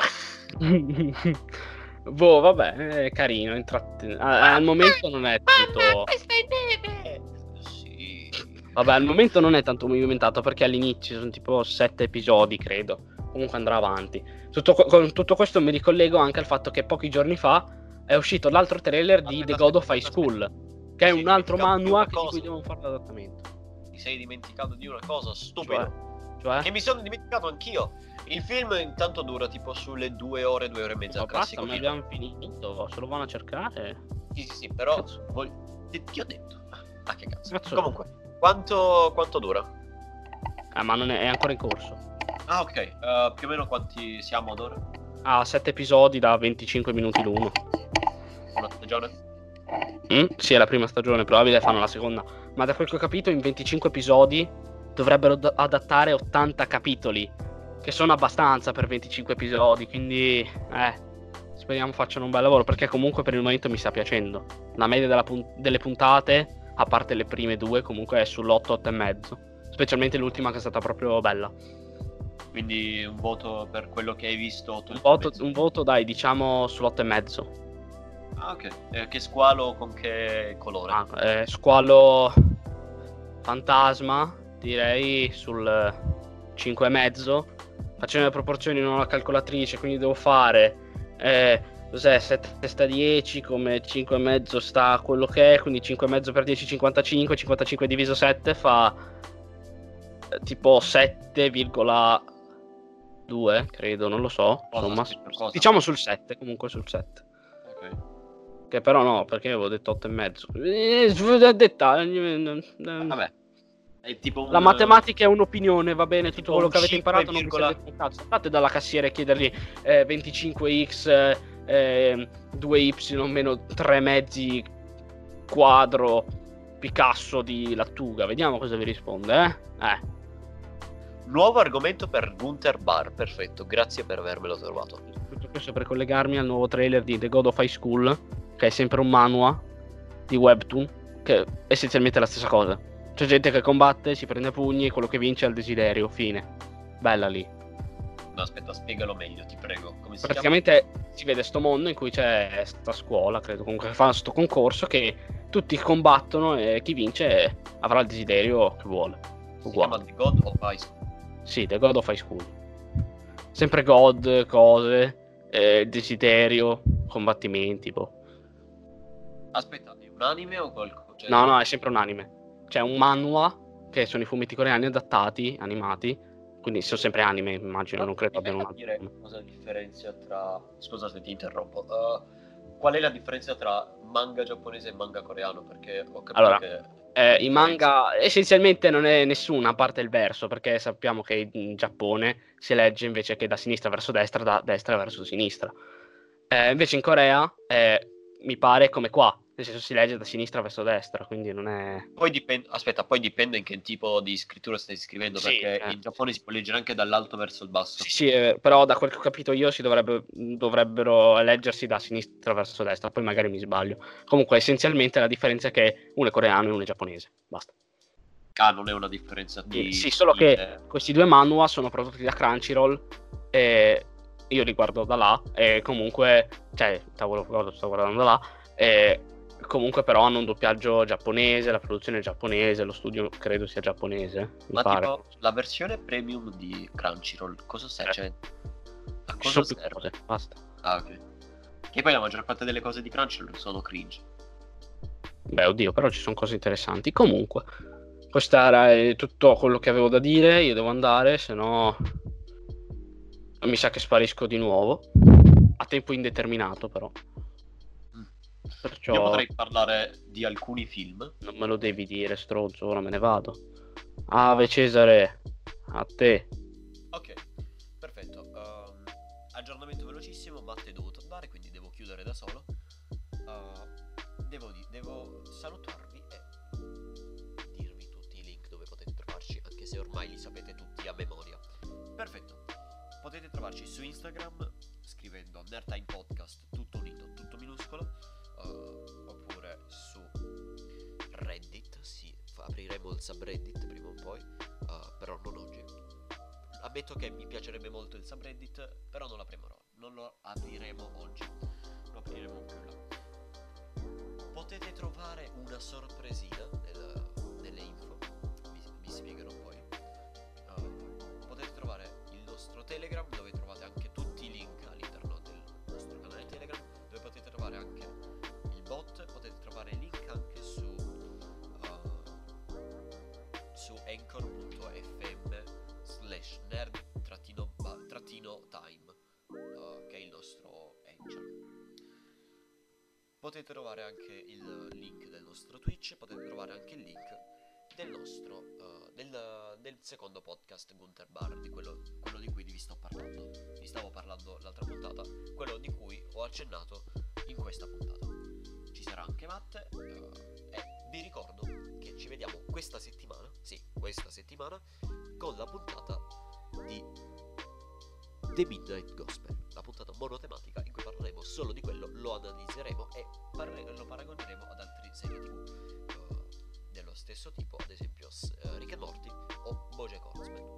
Boh, vabbè, è carino. Intratten- al, al momento non è tutto. Mamma, questa è neve. Sì. Vabbè, al momento non è tanto movimentato perché all'inizio sono tipo sette episodi, credo. Comunque andrà avanti. Tutto, con tutto questo mi ricollego anche al fatto che pochi giorni fa è uscito l'altro trailer di The God of High School, che è un altro manhwa di cui devono fare l'adattamento. Ti sei dimenticato di una cosa stupida, cioè? Cioè? Che mi sono dimenticato anch'io. Il film intanto dura tipo sulle due ore, due ore e mezza. Ma classico, basta, ma abbiamo finito, se lo vanno a cercare. Sì, sì, sì, però voglio... ti, ti ho detto. Ah, che cazzo. Cazzo. Comunque, quanto, quanto dura? Ah, ma non è, è ancora in corso. Ah, ok, uh, più o meno quanti siamo ad ora? Ah, sette episodi da venticinque minuti l'uno. Una stagione? Mm, sì, è la prima stagione, probabile fanno la seconda. Ma da quel che ho capito, in venticinque episodi dovrebbero d- adattare ottanta capitoli, che sono abbastanza per venticinque episodi, quindi eh, speriamo facciano un bel lavoro, perché comunque per il momento mi sta piacendo. La media della pun- delle puntate, a parte le prime due, comunque è sull'otto, otto e mezzo. Specialmente l'ultima che è stata proprio bella. Quindi un voto per quello che hai visto, otto, un, voto, un voto dai, diciamo sull'otto e mezzo. Ah, ok, eh, che squalo, con che colore? Ah, eh, squalo fantasma, direi sul cinque e mezzo. Facendo le proporzioni non ho la calcolatrice, quindi devo fare eh, cos'è, sette sta dieci, come cinque e mezzo sta quello che è, quindi cinque e mezzo per dieci, cinquantacinque, cinquantacinque diviso sette fa eh, tipo sette virgola due, credo, non lo so. Cosa, insomma, cosa? Diciamo sul sette, comunque sul sette. Ok. Che però no, perché avevo detto otto e mezzo. Eh, dettaglio. Vabbè. È tipo un... La matematica è un'opinione, va bene, tutto quello che avete imparato non vi serve un cazzo. Andate dalla cassiera e chiedergli eh, venticinque x eh, due y meno tre mezzi quadro Picasso di Lattuga. Vediamo cosa vi risponde, eh? Eh. Nuovo argomento per Gunther Bar, perfetto, grazie per avermelo trovato. Tutto questo per collegarmi al nuovo trailer di The God of High School, che è sempre un manhwa di Webtoon, che è essenzialmente la stessa cosa. C'è gente che combatte, si prende a pugni e quello che vince è il desiderio, fine. Bella lì. No, aspetta, spiegalo meglio, ti prego. Come si Praticamente chiama? Si vede sto mondo in cui c'è sta scuola, credo, comunque che fa sto concorso che tutti combattono e chi vince avrà il desiderio che vuole. Uguale. Si chiama The God of High School. Sì, The God of High School. Sempre God, cose, eh, desiderio, combattimenti, boh. Aspetta, è un anime o qualcosa? Cioè... No, no, è sempre un anime. C'è un manhwa, che sono i fumetti coreani adattati, animati. Quindi sono sempre anime, immagino, ma non credo abbiano un altro. Dire cosa è la differenza tra... Scusa se ti interrompo. Uh, qual è la differenza tra manga giapponese e manga coreano? Perché ho capito allora... che... Eh, i manga essenzialmente non è nessuna, a parte il verso, perché sappiamo che in Giappone si legge invece che da sinistra verso destra, da destra verso sinistra. Eh, invece in Corea eh, mi pare come qua, nel senso si legge da sinistra verso destra, quindi non è... Poi dipende, aspetta, poi dipende in che tipo di scrittura stai scrivendo, sì, perché eh. in Giappone si può leggere anche dall'alto verso il basso. Sì, sì eh, però da quel che ho capito io si dovrebbe, dovrebbero leggersi da sinistra verso destra, poi magari mi sbaglio. Comunque essenzialmente la differenza è che uno è coreano e uno è giapponese, basta. Ah, non è una differenza di... Sì, sì solo di... che questi due manhwa sono prodotti da Crunchyroll e io li guardo da là e comunque... Cioè, tavolo, guardo, sto guardando da là e... Comunque però hanno un doppiaggio giapponese, la produzione è giapponese, lo studio credo sia giapponese. Ma pare. Tipo la versione premium di Crunchyroll, cosa serve? Cioè, a cosa serve? Cose, basta. Ah, ok. Che poi la maggior parte delle cose di Crunchyroll sono cringe. Beh, oddio, però ci sono cose interessanti. Comunque, questo era tutto quello che avevo da dire, io devo andare, se no mi sa che sparisco di nuovo. A tempo indeterminato però. Perciò... Io potrei parlare di alcuni film. Non me lo devi dire, stronzo, ora me ne vado. Ave Cesare, a te. Ok, perfetto. um, Aggiornamento velocissimo, Matte devo tornare, quindi devo chiudere da solo. uh, devo, di- devo salutarvi e dirvi tutti i link dove potete trovarci, anche se ormai li sapete tutti a memoria. Perfetto, potete trovarci su Instagram scrivendo Nerdtime Podcast, tutto unito, tutto minuscolo. Uh, oppure su Reddit, sì, apriremo il subreddit prima o poi, uh, però non oggi. Ammetto che mi piacerebbe molto il subreddit, però non l'apriamo, non lo apriremo oggi, lo apriremo più là. Potete trovare una sorpresina nella, nelle info spiegherò poi. Uh, potete trovare il nostro Telegram, dove trovate anche tutti i link all'interno del nostro canale Telegram, dove potete trovare anche il bot, potete trovare link anche su uh, su anchor punto f m slash nerd trattino time, uh, che è il nostro Anchor. Potete trovare anche il link del nostro Twitch, potete trovare anche il link del nostro, uh, del, del secondo podcast Gunter Bar, di quello, quello di cui vi sto parlando, vi stavo parlando l'altra puntata, quello di cui ho accennato in questa puntata. Ci sarà anche Matte, uh, e vi ricordo che ci vediamo questa settimana, sì, questa settimana, con la puntata di The Midnight Gospel, la puntata monotematica in cui parleremo solo di quello, lo analizzeremo e parleremo, lo paragoneremo ad altre serie tv uh, dello stesso tipo, ad esempio uh, Rick and Morty o Bojack Horseman.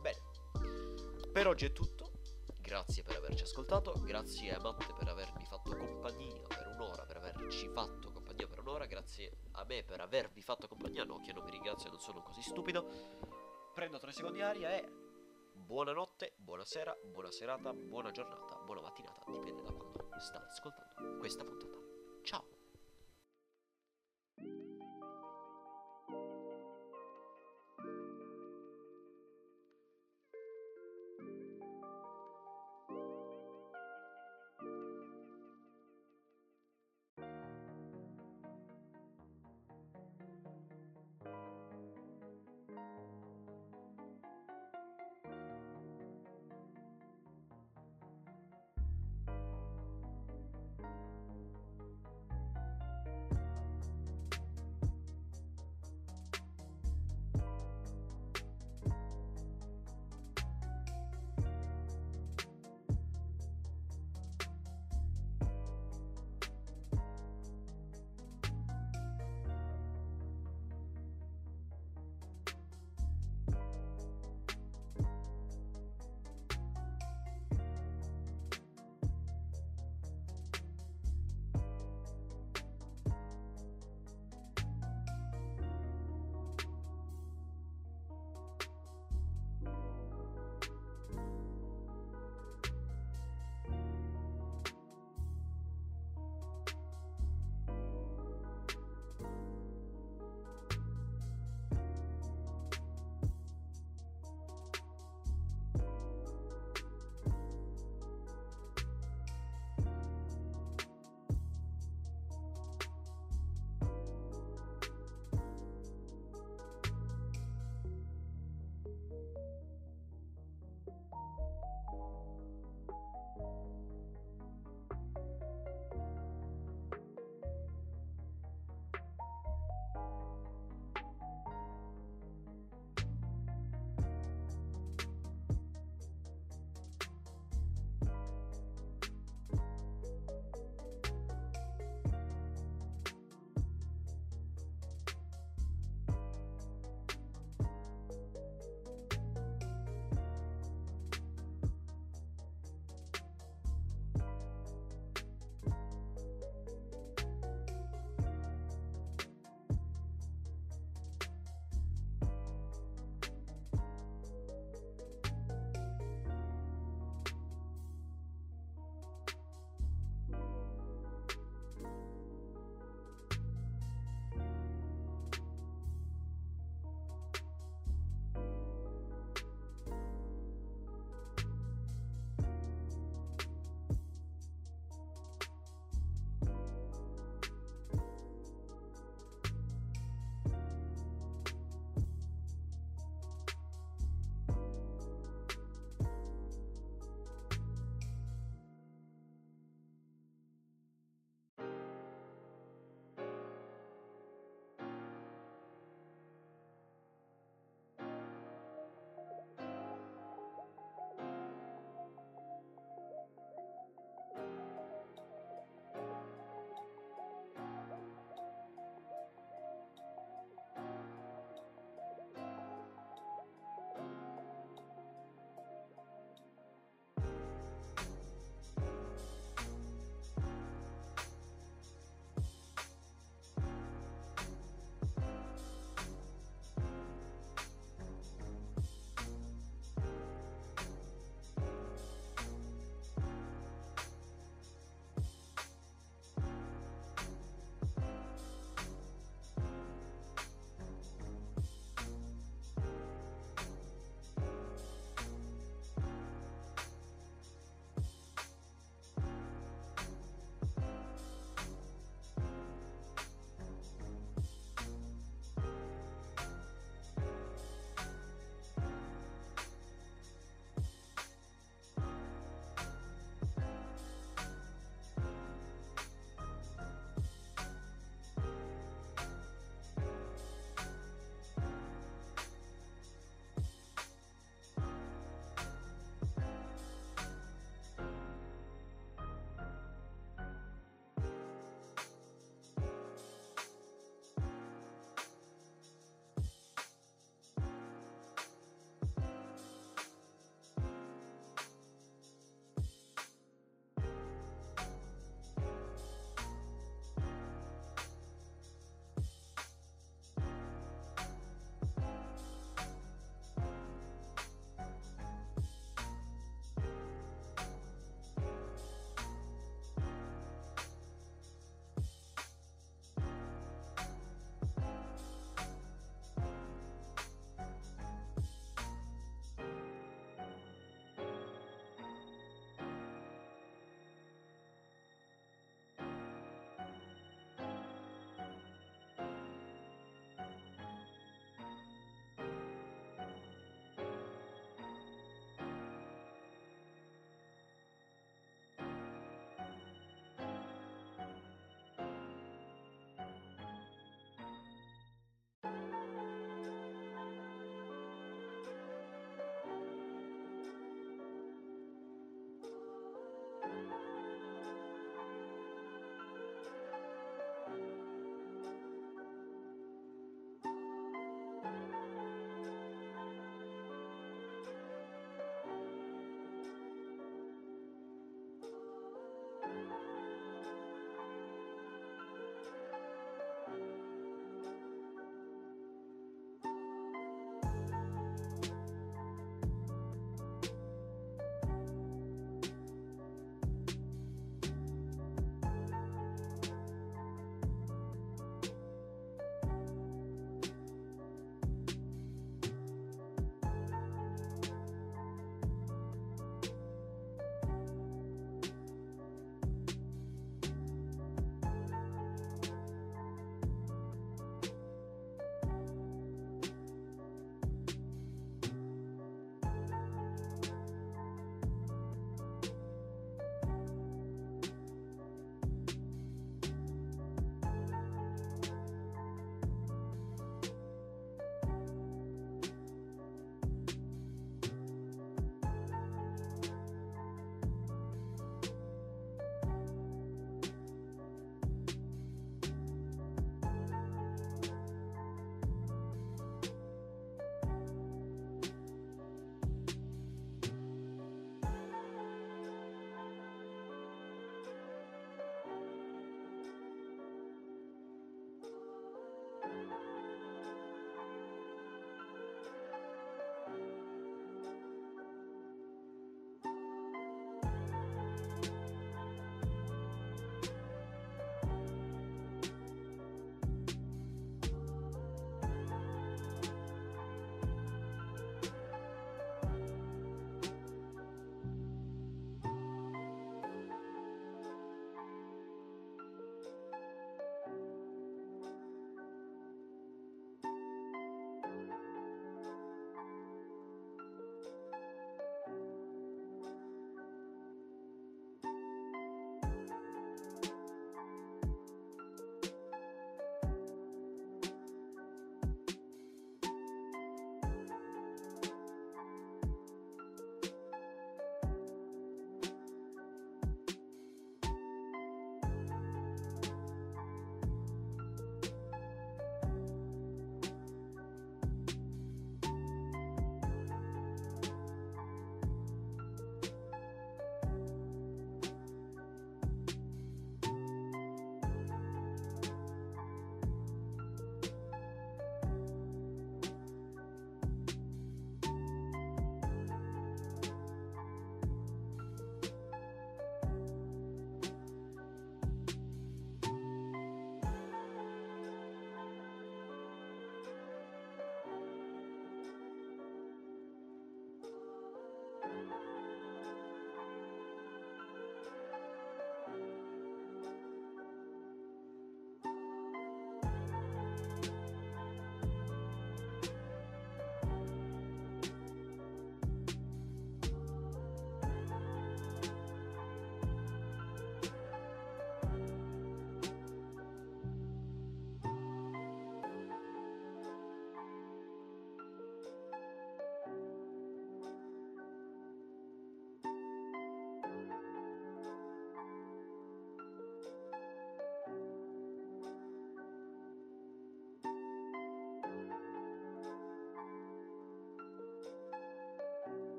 Bene, per oggi è tutto, grazie per averci ascoltato, grazie a Matte per avermi fatto compagnia per un'ora, per averci fatto compagnia per un'ora, grazie a me per avervi fatto compagnia, no, che non vi ringrazio, non sono così stupido, prendo tre secondi di aria e... Buonanotte, buonasera, buona serata, buona giornata, buona mattinata, dipende da quando state ascoltando questa puntata. Ciao!